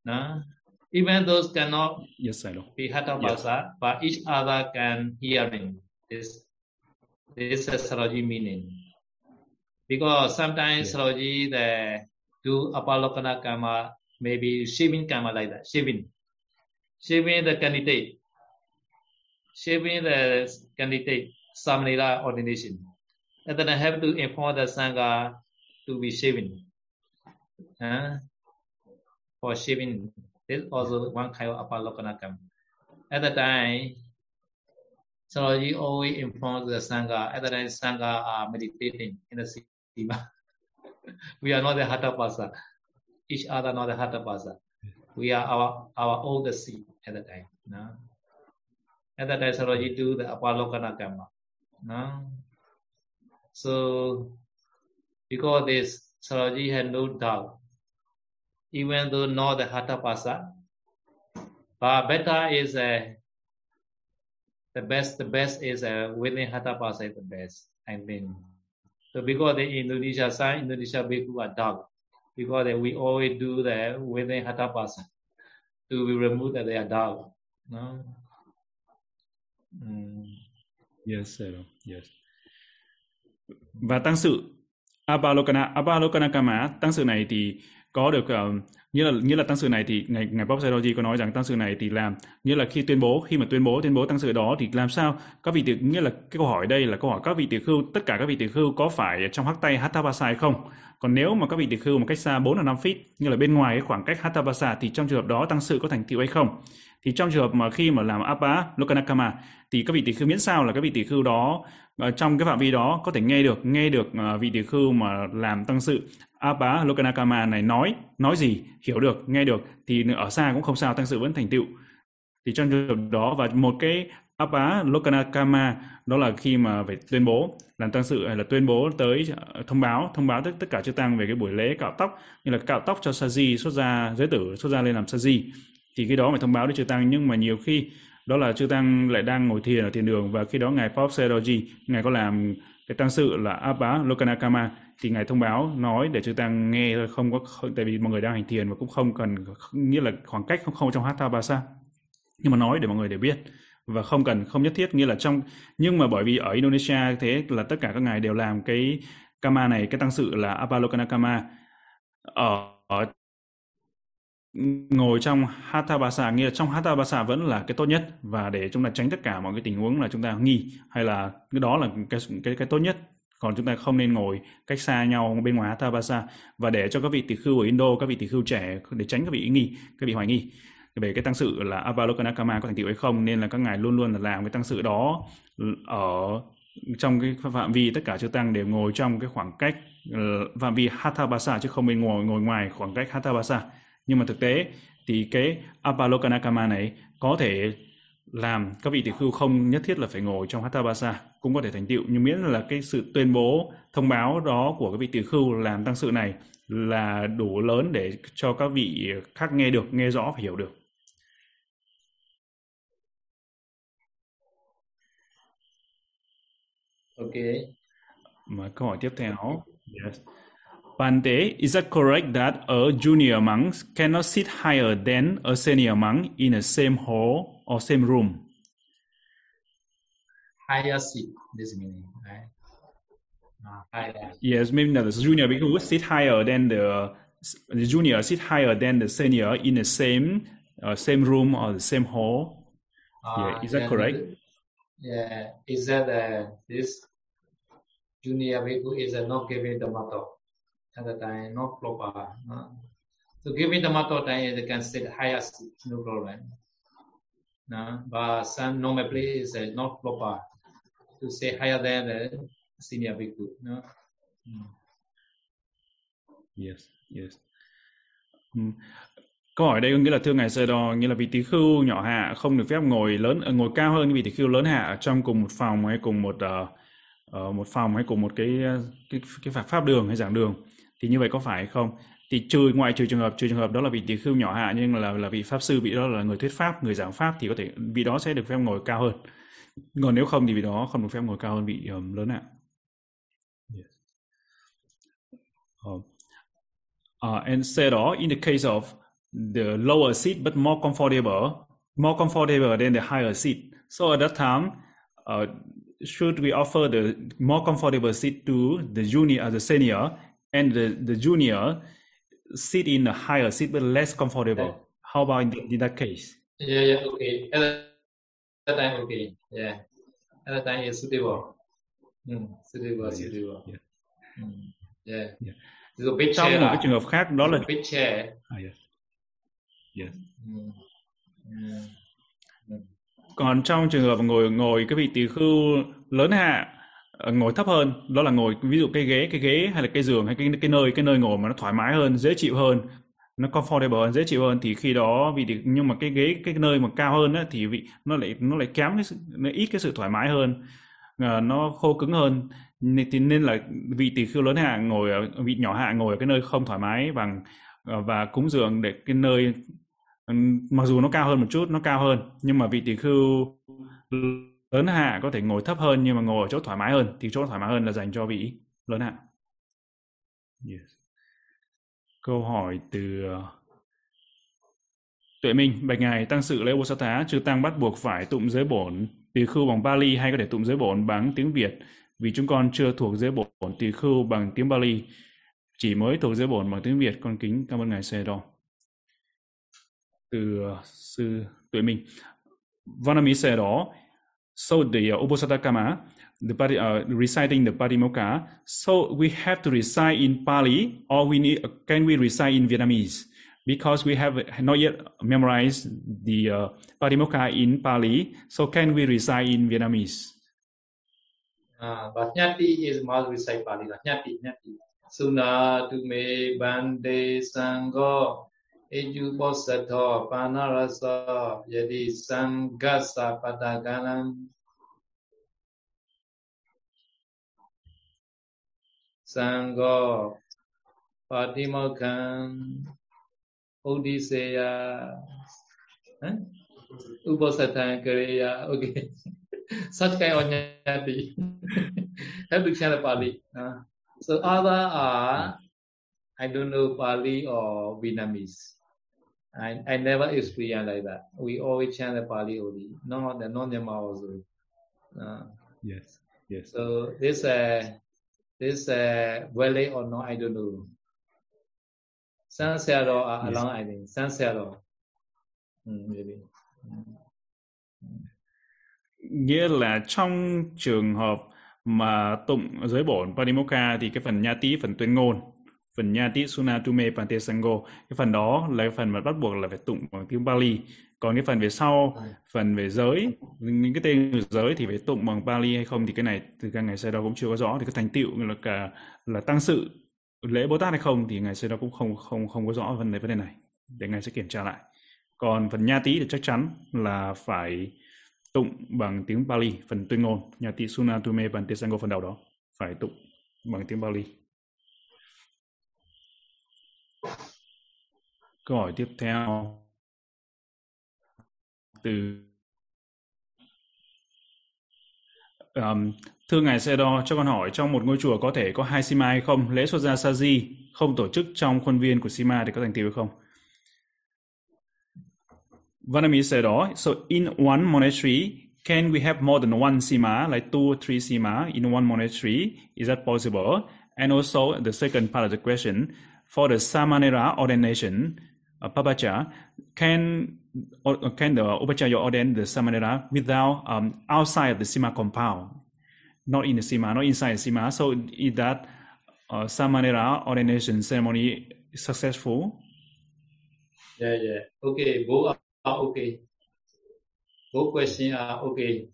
No, even those cannot be Hathapasa, but each other can hearing. This is Saroji meaning. Because sometimes Saroji do Apalokanakama, maybe shaving kama like that, shaving the candidate, Samnila ordination, and then I have to inform the Sangha to be shaving, for shaving. This also one kind of Apalokanakama. At the time, so you always inform the Sangha. At the time, Sangha are meditating in the sima. We are not the Hathapasa. Each other not the Hathapasa. We are our own seat at the time. No? At that time, Saroji do the Apalokanakama. No? So, because this, Saroji had no doubt. Even though not the Hathapasa, but better is the best is within Hathapasa is the best, I mean. So because the Indonesia side, Indonesia people are dark, because we always do the within Hathapasa to be removed that they are dark. No? Yes, sir. Yes. Và tăng sự Apalokanakama, tăng sự này thì có được nghĩa là tăng sự này thì ngài Prabhupada Sayadaw có nói rằng tăng sự này thì làm nghĩa là khi mà tuyên bố tăng sự đó thì làm sao các vị nghĩa là cái câu hỏi đây là câu hỏi các vị tỳ khưu, tất cả các vị tỳ khưu có phải trong hắc tay Hathapasa hay không? Còn nếu mà các vị tỳ khưu một cách xa 4 or 5 feet, nghĩa là bên ngoài cái khoảng cách Hathapasa, thì trong trường hợp đó tăng sự có thành tựu hay không? Thì trong trường hợp mà khi mà làm Apalokanakama thì các vị tỳ khưu miễn sao là các vị tỳ khưu đó trong cái phạm vi đó có thể nghe được vị tỳ khưu mà làm tăng sự Apalokanakama này nói gì, hiểu được, nghe được, thì ở xa cũng không sao, tăng sự vẫn thành tựu. Thì trong trường hợp đó, và một cái Apalokanakama đó là khi mà phải tuyên bố làm tăng sự, hay là tuyên bố tới thông báo tất cả chư tăng về cái buổi lễ cạo tóc, như là cạo tóc cho Saji xuất gia, giới tử xuất gia lên làm Saji, thì cái đó phải thông báo đến chư tăng. Nhưng mà nhiều khi đó là chư tăng lại đang ngồi thiền ở thiền đường, và khi đó ngài Prabhupada Sayadaw ngài có làm cái tăng sự là Apalokanakama, thì ngài thông báo nói để chư tăng nghe thôi, không có, tại vì mọi người đang hành thiền và cũng không cần, nghĩa là khoảng cách không trong Hathapasa, nhưng mà nói để mọi người để biết, và không nhất thiết, nghĩa là trong, nhưng mà bởi vì ở Indonesia thế là tất cả các ngài đều làm cái kama này, cái tăng sự là Apalokanakama ở ngồi trong Hathapasa, nghĩa là trong Hathapasa vẫn là cái tốt nhất, và để chúng ta tránh tất cả mọi cái tình huống là chúng ta nghi, hay là cái đó là cái tốt nhất. Còn chúng ta không nên ngồi cách xa nhau bên ngoài Hathapasa, và để cho các vị tỳ khưu ở Indo, các vị tỳ khưu trẻ, để tránh các vị hoài nghi. về cái tăng sự là Avalokiteshvara có thành tựu hay không, nên là các ngài luôn luôn là làm cái tăng sự đó ở trong cái phạm vi tất cả chư tăng đều ngồi trong cái khoảng cách phạm vi Hathabhasa, chứ không nên ngồi ngoài khoảng cách Hathabhasa. Nhưng mà thực tế thì cái Avalokiteshvara này có thể làm các vị tỷ khưu không nhất thiết là phải ngồi trong Hathabhasa cũng có thể thành tựu, nhưng miễn là cái sự tuyên bố thông báo đó của các vị tỷ khưu làm tăng sự này là đủ lớn để cho các vị khác nghe được, nghe rõ và hiểu được. Ok. Mà câu hỏi tiếp theo. Yes. Pante, is it correct that a junior monk cannot sit higher than a senior monk in the same hall or same room? Higher seat, this meaning, right? Yes, meaning that the junior bhikkhu sit higher than the junior sit higher than the senior in the same room or the same hall. Yeah, is that correct? Yeah, is that this junior bhikkhu is not giving the matto at the time, not proper. No? So giving the matto time, they can sit higher seat, no problem. No? But some normal place is not proper to say higher than the senior bhikkhu, no? Mm. Yes, yes. Mm. Câu hỏi đây có nghĩa là thưa ngài Sơ Đo, nghĩa là vị tỷ khưu nhỏ hạ không được phép ngồi cao hơn vị tỷ khưu lớn hạ trong cùng một phòng hay cùng một phòng hay cùng một cái pháp đường hay giảng đường, thì như vậy có phải hay không? Thì trừ trường hợp đó là vị tỷ khưu nhỏ hạ nhưng là vị pháp sư, vị đó là người thuyết pháp, người giảng pháp, thì có thể vị đó sẽ được phép ngồi cao hơn. Còn nếu không thì vị đó không được phép ngồi cao hơn vị lớn hạ. And said all in the case of the lower seat but more comfortable than the higher seat. So at that time, should we offer the more comfortable seat to the junior or the senior, and the junior sit in the higher seat but less comfortable? Yeah. How about in that case? Yeah, okay. At that time, okay. Yeah. At that time, it's suitable. Suitable. Yeah. Yeah. Yeah. Trong một cái trường hợp khác đó là còn trong trường hợp ngồi cái vị tỷ khưu lớn hạ ngồi thấp hơn, đó là ngồi ví dụ cái ghế hay là cái giường hay cái nơi ngồi mà nó thoải mái hơn, dễ chịu hơn, nó comfortable hơn, dễ chịu hơn, thì khi đó nhưng mà cái ghế cái nơi mà cao hơn á, thì nó lại kém nó ít cái sự thoải mái hơn, nó khô cứng hơn, nên là vị tỷ khưu lớn hạ ngồi ở vị nhỏ hạ ngồi ở cái nơi không thoải mái bằng và cúng dường để cái nơi mặc dù nó cao hơn một chút, nó cao hơn, nhưng mà vị tỷ khưu lớn hạ có thể ngồi thấp hơn nhưng mà ngồi ở chỗ thoải mái hơn, thì chỗ thoải mái hơn là dành cho vị lớn hạ. Yes. Câu hỏi từ Tuệ Minh. Bạch ngài tăng sự lễ Bồ-Sát-Thá, chư tăng bắt buộc phải tụng giới bổn tỷ khưu bằng Pali hay có thể tụng giới bổn bằng tiếng Việt, vì chúng con chưa thuộc giới bổn tỷ khưu bằng tiếng Pali, chỉ mới thuộc giới bổn bằng tiếng Việt. Con kính cảm ơn ngài Sê Đo. Từ sư Tuệ Minh. Vanami said all. So the Uposatthakama, reciting the Patimokka, so we have to recite in Pali, or can we recite in Vietnamese? Because we have not yet memorized the Patimokka in Pali, so can we recite in Vietnamese? Vajnati is must recite Pali. Vajnati. Suna tume bande sango. Ejubosato panarasa yadi sangasa padaganam sango patimokan odiseya ubosatan kareya. Okay. Such kind of nyati. Have to chant the Pali. So other are, I don't know, Pali or Vietnamese. I never experienced like that. We always chant the Pali only, not the non-Nyama also. Yes, yes. So this valley or not, I don't know. San Seattle or along, I think. San Seattle. Maybe. Nghĩa là trong trường hợp mà tụng giới bổn Patimokka thì cái phần nhati, phần tuyên ngôn phần Nhati Sunatume Pantesango, cái phần đó là cái phần mà bắt buộc là phải tụng bằng tiếng Pali. Còn cái phần về sau, phần về giới, những cái tên giới thì phải tụng bằng Pali hay không thì cái này từ các ngày sau đó cũng chưa có rõ. Thì cái thành tựu là cả là tăng sự lễ Bồ Tát hay không thì ngày sau đó cũng không có rõ vấn đề này, để ngài sẽ kiểm tra lại. Còn phần Nhati thì chắc chắn là phải tụng bằng tiếng Pali, phần tuyên ngôn Nhati Sunatume Pantesango, phần đầu đó phải tụng bằng tiếng Pali. Câu hỏi tiếp theo từ thưa ngài Xe Đo, cho con hỏi trong một ngôi chùa có thể có hai Sima hay không? Lễ xuất gia Saji không tổ chức trong khuôn viên của Sima thì có thành tựu hay không? Vietnamese Xe Đo, so in one monastery can we have more than one Sima, like 2 or 3 Sima in one monastery? Is that possible? And also the second part of the question, for the Samanera ordination, Papacha, can the Upachaya ordain the Samanera without outside of the Sima compound, not in the Sima, not inside the Sima? So is that Samanera ordination ceremony successful? Yeah. Okay, both are okay. Both questions are okay.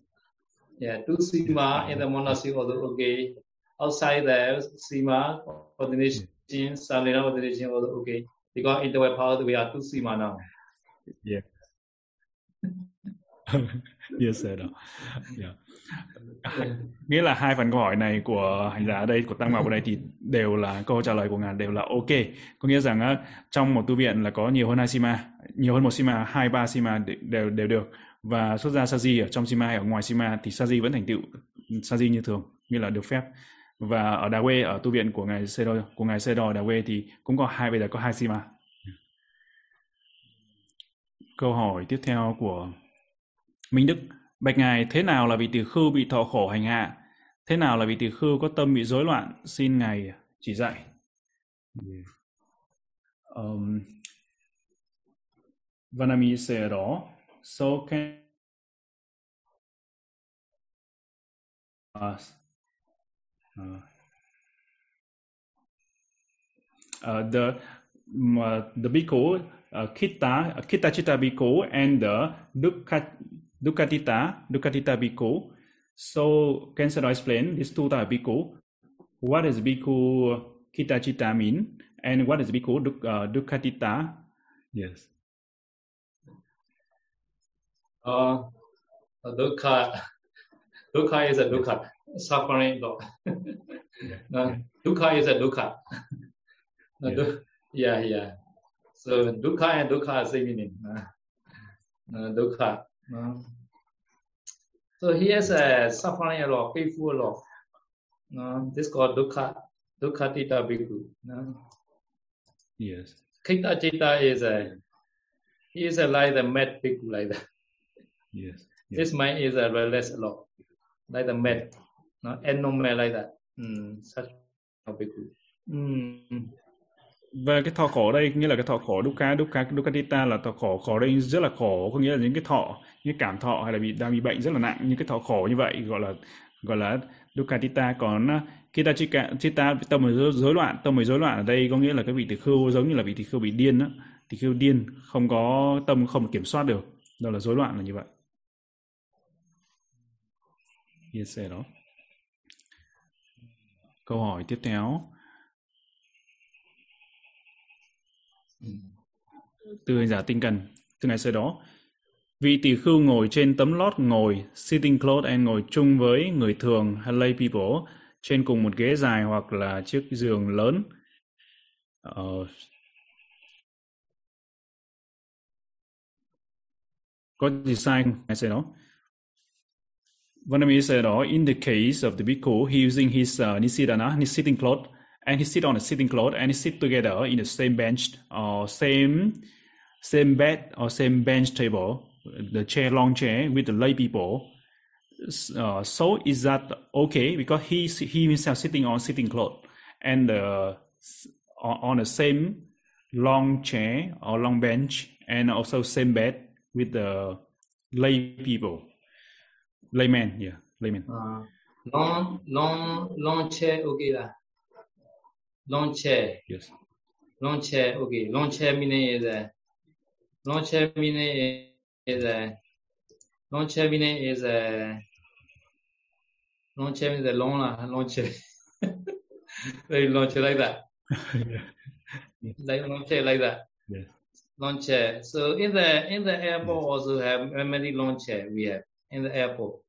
Yeah, 2 Sima in the monastery also okay. Outside the Sima ordination, Samanera ordination also okay. Because in the way part we are 2 Sima now. Yeah. Yes, sir. Yeah. Nghĩa là hai phần câu hỏi này của hành giả ở đây, của Tăng Bảo ở đây thì đều là câu trả lời của ngài đều là ok. Có nghĩa rằng trong một tu viện là có nhiều hơn 2 Sima, nhiều hơn 1 Sima, 2-3 Sima đều được. Và xuất gia Saji ở trong Sima hay ở ngoài Sima thì Saji vẫn thành tựu Saji như thường, nghĩa là được phép. Và ở Đà Quê, ở tu viện của ngài Xe Đo, Đà Quê thì cũng có bây giờ có 2 Sima. Câu hỏi tiếp theo của Minh Đức. Bạch ngài, thế nào là vị tỳ khưu bị thọ khổ hành hạ? Thế nào là vị tỳ khưu có tâm bị rối loạn? Xin ngài chỉ dạy. Vanami sẽ đó. So can the bhikkhu Kitachita bhikkhu and the Dukkatita bhikkhu. So can Sero explain these two types of bhikkhu? What is bhikkhu Kitachita mean, and what is bhikkhu Dukkatita? Yes. Dukkha is a dukkha, suffering dog. Dukkha is a dukkha. Yeah. So dukkha and dukkha are same meaning. Dukkha. So he has a suffering a lot, painful a lot. This is called dukkha. Dukkhatita bhikkhu. Yes. Kitachita is he is like the mad bhikkhu like that. Yes. This man is a relaxed a lot, like the mad, and no man like that. Such a bhikkhu. Và cái thọ khổ đây nghĩa là cái thọ khổ dukkhatita là thọ khổ đây rất là khổ, có nghĩa là những cái thọ, những cảm thọ hay là đang bị bệnh rất là nặng, những cái thọ khổ như vậy gọi là dukkhatita. Còn kitachita tâm rối loạn ở đây có nghĩa là cái vị tỳ khưu giống như là vị tỳ khưu bị điên á, tỳ khưu điên không có tâm, không kiểm soát được, đó là rối loạn là như vậy. Yes, đó. Câu hỏi tiếp theo từ hành giả Tinh Cần. Từ ngày sau đó, vị tỳ khưu ngồi trên tấm lót ngồi sitting cloth and ngồi chung với người thường hay lay people trên cùng một ghế dài hoặc là chiếc giường lớn. Có gì sai không? Ngày sau đó, Vanami said đó, in the case of the bhikkhu, he using his nisidana, his sitting cloth, and he sit on a sitting cloth and he sit together in the same bench or same bed or same bench table, the chair, long chair with the lay people. So is that okay? Because he himself sitting on sitting cloth and on the same long chair or long bench and also same bed with the lay people. Layman. Long chair okay lah. Lawn chair. Yes. Lawn chair. Okay. Lawn chair meaning is a. Lawn chair meaning is a. Lawn chair meaning is a. Lawn chair means a lawn chair. They lawn chair like that. Yeah. Like lawn chair like that. Yes. Lawn chair. So in the airport also have many lawn chair we have in the airport.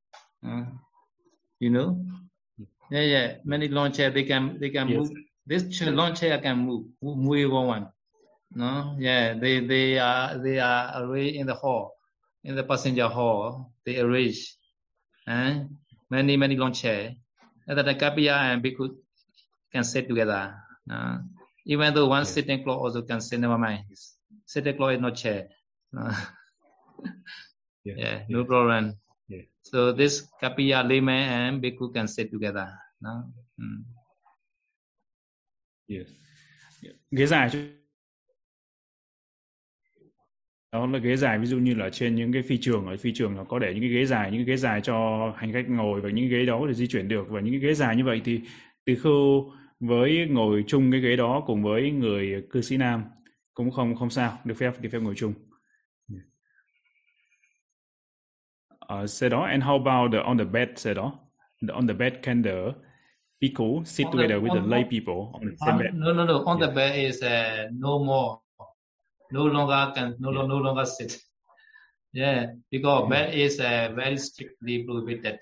You know. Yeah. Many lawn chair they can yes. move. This lawn chair can move on. No, yeah, they are arrayed in the hall, in the passenger hall. They arrange, and many lawn chair. And that the Kapia and Bhikkhu can sit together. Even though one sitting cloth also can sit. Never mind, sitting cloth is not chair. Yeah, no problem. Yeah. So this Kapia layman and Bhikkhu can sit together. No. Yes. Ghế dài đó là ghế dài, ví dụ như là trên những cái phi trường nó có để những cái ghế dài cho hành khách ngồi, và những ghế đó để di chuyển được. Và những cái ghế dài như vậy thì Tỳ Khưu với ngồi chung cái ghế đó cùng với người cư sĩ nam cũng không sao, được phép ngồi chung. Sau đó, and how about on the bed? Sau đó, on the bed can the Bhikkhu sit together with the lay people on the same bed. No. On the bed is no more. No longer sit. Yeah, because bed is very strictly prohibited.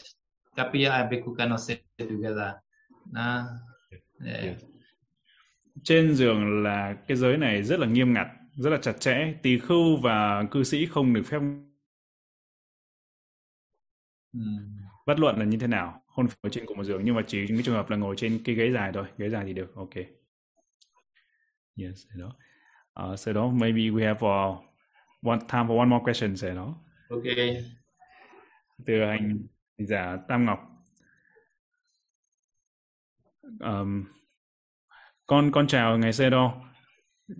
Kapia and Bhikkhu cannot sit together. Yeah. Trên giường là cái giới này rất là nghiêm ngặt, rất là chặt chẽ. Tỳ khưu và cư sĩ không được phép. Bất luận là như thế nào, không phải trên cùng một giường, nhưng mà chỉ những cái trường hợp là ngồi trên cái ghế dài thôi, ghế dài thì được. Ok. Yes, đó. So đó, maybe we have one time for one more question, so đó. Okay. Từ hành giả Tam Ngọc. Con chào ngài Sê Đô.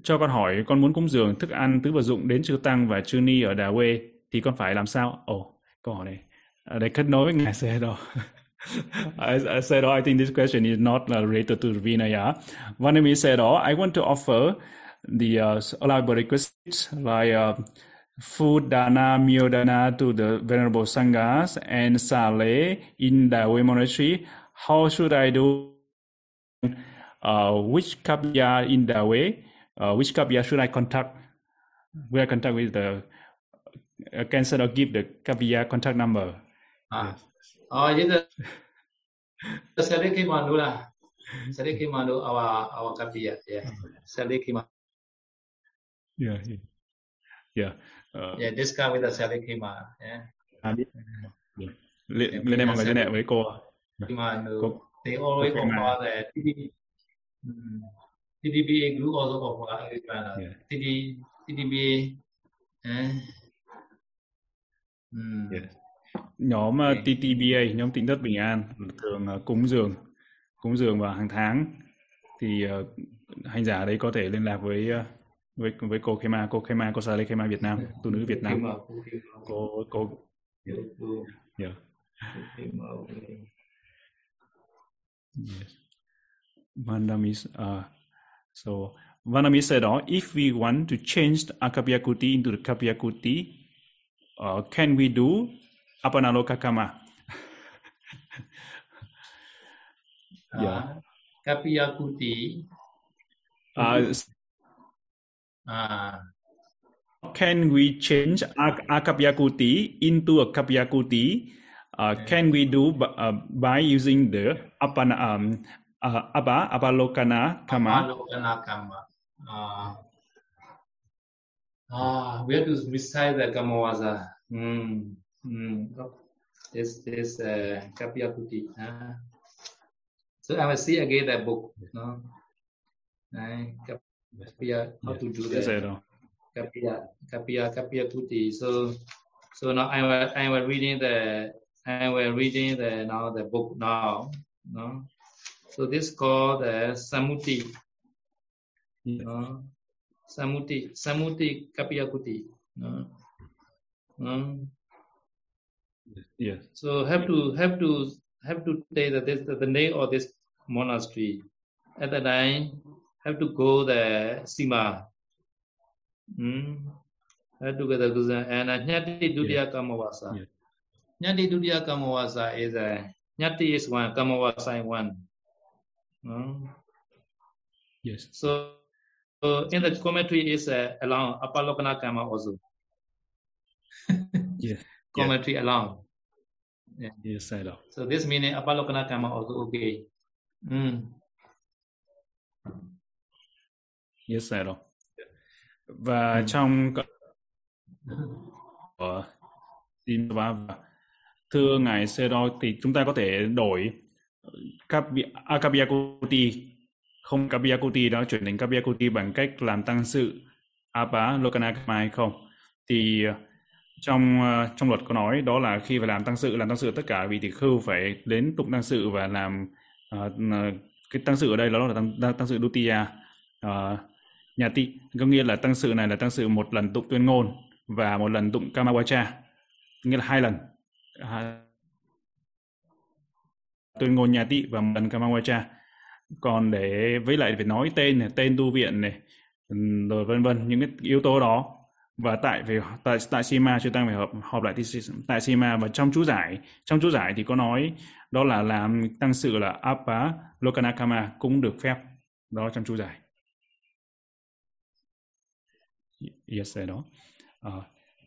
Cho con hỏi, con muốn cúng dường thức ăn tứ vật dụng đến chư tăng và chư ni ở Đà Quê thì con phải làm sao? Câu hỏi này. Để kết nối với ngài Sê Đô. I said, I think this question is not related to Vinaya. Vanami said, I want to offer the allowable requisites like food dana, meal dana to the Venerable Sanghas and Sale in the Way Monastery. How should I do? Which kapya in the Way? Which kapya should I contact? Will I contact with the cancel or give the kapya contact number? Yes. Seleki Manu lah. Seleki Manu our kapia. Yeah. Seleki Manu. Yeah. Yeah, this guy with the Seleki Manu. Yeah. Lên em cái này với cô. They always offer the TDBA group also offer TDBA. Nhóm TTBA, nhóm Tịnh Thất Bình An thường cúng dường vào hàng tháng, thì hành giả đấy có thể liên lạc với cô Khema, cô Sale Khema Việt Nam, tu nữ Việt Nam, cô. Yeah. Yes. Vandamis, so Vandamis said, if we want to change Akapya Kuti into the Kapya Kuti, can we do Apanaloka Kama? Yeah. Kapya Kuti. Can we change Akapya Kuti into a Kapya Kuti? Can we do by using the Apalokana Kama? We have to recite the Kamawaza. This Kapya Kuti. So I will see again that book. No? Kapya, how to do that? Kapya Kuti. So now I will reading the now the book now. No? So this called Samuti. Yes. No? Samuti Kapya Kuti. No? Yes. So have to take the name of this monastery At that time, have to go the Sima. Have to go the Guzan. And Nyati Dudya Kamawasa. Nyati Dudya Kamawasa is a Nyati is one, Kamawasa is one. Yes. So in the commentary is along Apalokana Kama also. Yes. Commentary along. Yeah. Yes, I know. So this meaning Apalokana Kama also okay. Yes, I know. Và trong thưa ngài Sero thì chúng ta có thể đổi Akabiyakuti không Kabiyakuti đó chuyển thành Kabiyakuti bằng cách làm tăng sự Apalokana Kama hay không? Thì trong luật có nói đó là khi phải làm tăng sự tất cả vị tỷ khưu phải đến tục tăng sự và làm cái tăng sự ở đây đó là tăng sự Dutiya Nhati, có nghĩa là tăng sự này là tăng sự một lần tụng tuyên ngôn và một lần tụng Kamawacha, nghĩa là hai lần tuyên ngôn Nhati và một lần Kamawacha. Còn để với lại phải nói tên tu viện này rồi vân vân những cái yếu tố đó. Và tại Sima chúng ta phải hợp lại tại Sima. Và trong chú giải thì có nói đó là làm tăng sự là Apalokana Kama cũng được phép đó trong chú giải. Yes, say đó.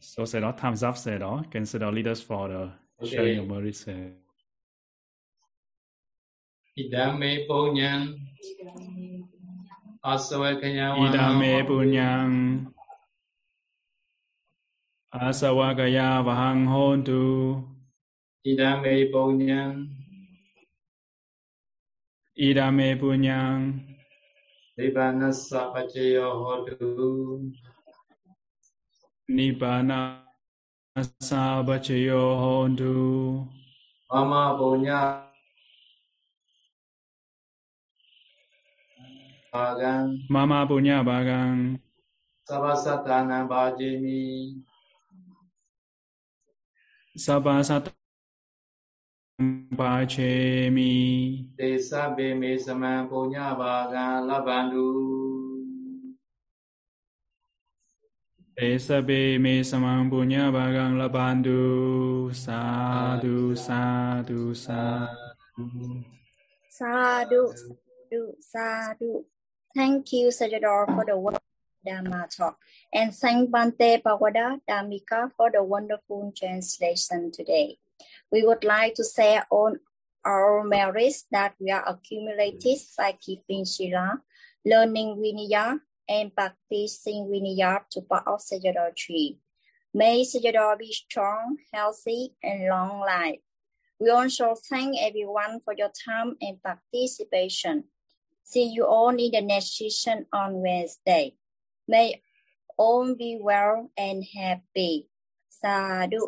So say đó, time's up say đó. Consider leaders for the sharing of merit say. Idame punyang. Asawakaya vahang hontu. Idame punyang. Nibanasa pacayo hontu. Nibbana sabacayo hontu. Mama punya bagang. Sabasatana bajemi. Desa bemi sama punya bagang labandu. Esabe me samampunya bagang labandu. Sadu. Thank you, Sajador, for the wonderful Dhamma talk. And thank Bhante Pawada Dhammika for the wonderful translation today. We would like to share all our merits that we are accumulated by keeping Sila, learning Vinaya, and practicing Vinaya to part of Sayadaw tree. May Sayadaw be strong, healthy, and long life. We also thank everyone for your time and participation. See you all in the next session on Wednesday. May all be well and happy. Sadhu.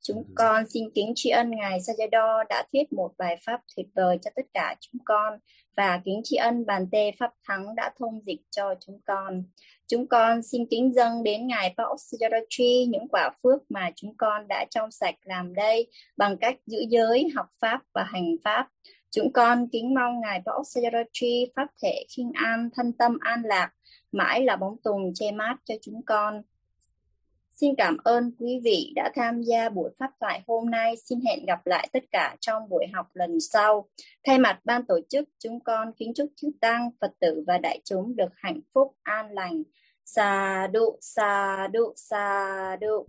Chúng con xin kính tri ân Ngài Sayadaw đã thuyết một bài pháp tuyệt vời cho tất cả chúng con và kính tri ân Bhante Pháp Thắng đã thông dịch cho chúng con. Chúng con xin kính dâng đến Ngài Paok Sayadaw những quả phước mà chúng con đã trong sạch làm đây bằng cách giữ giới, học Pháp và hành Pháp. Chúng con kính mong Ngài Paok Sayadaw Pháp thể khinh an, thân tâm an lạc, mãi là bóng tùng che mát cho chúng con. Xin cảm ơn quý vị đã tham gia buổi pháp thoại hôm nay. Xin hẹn gặp lại tất cả trong buổi học lần sau. Thay mặt ban tổ chức, chúng con kính chúc chư tăng, Phật tử và đại chúng được hạnh phúc, an lành. Sadhu. Sadhu.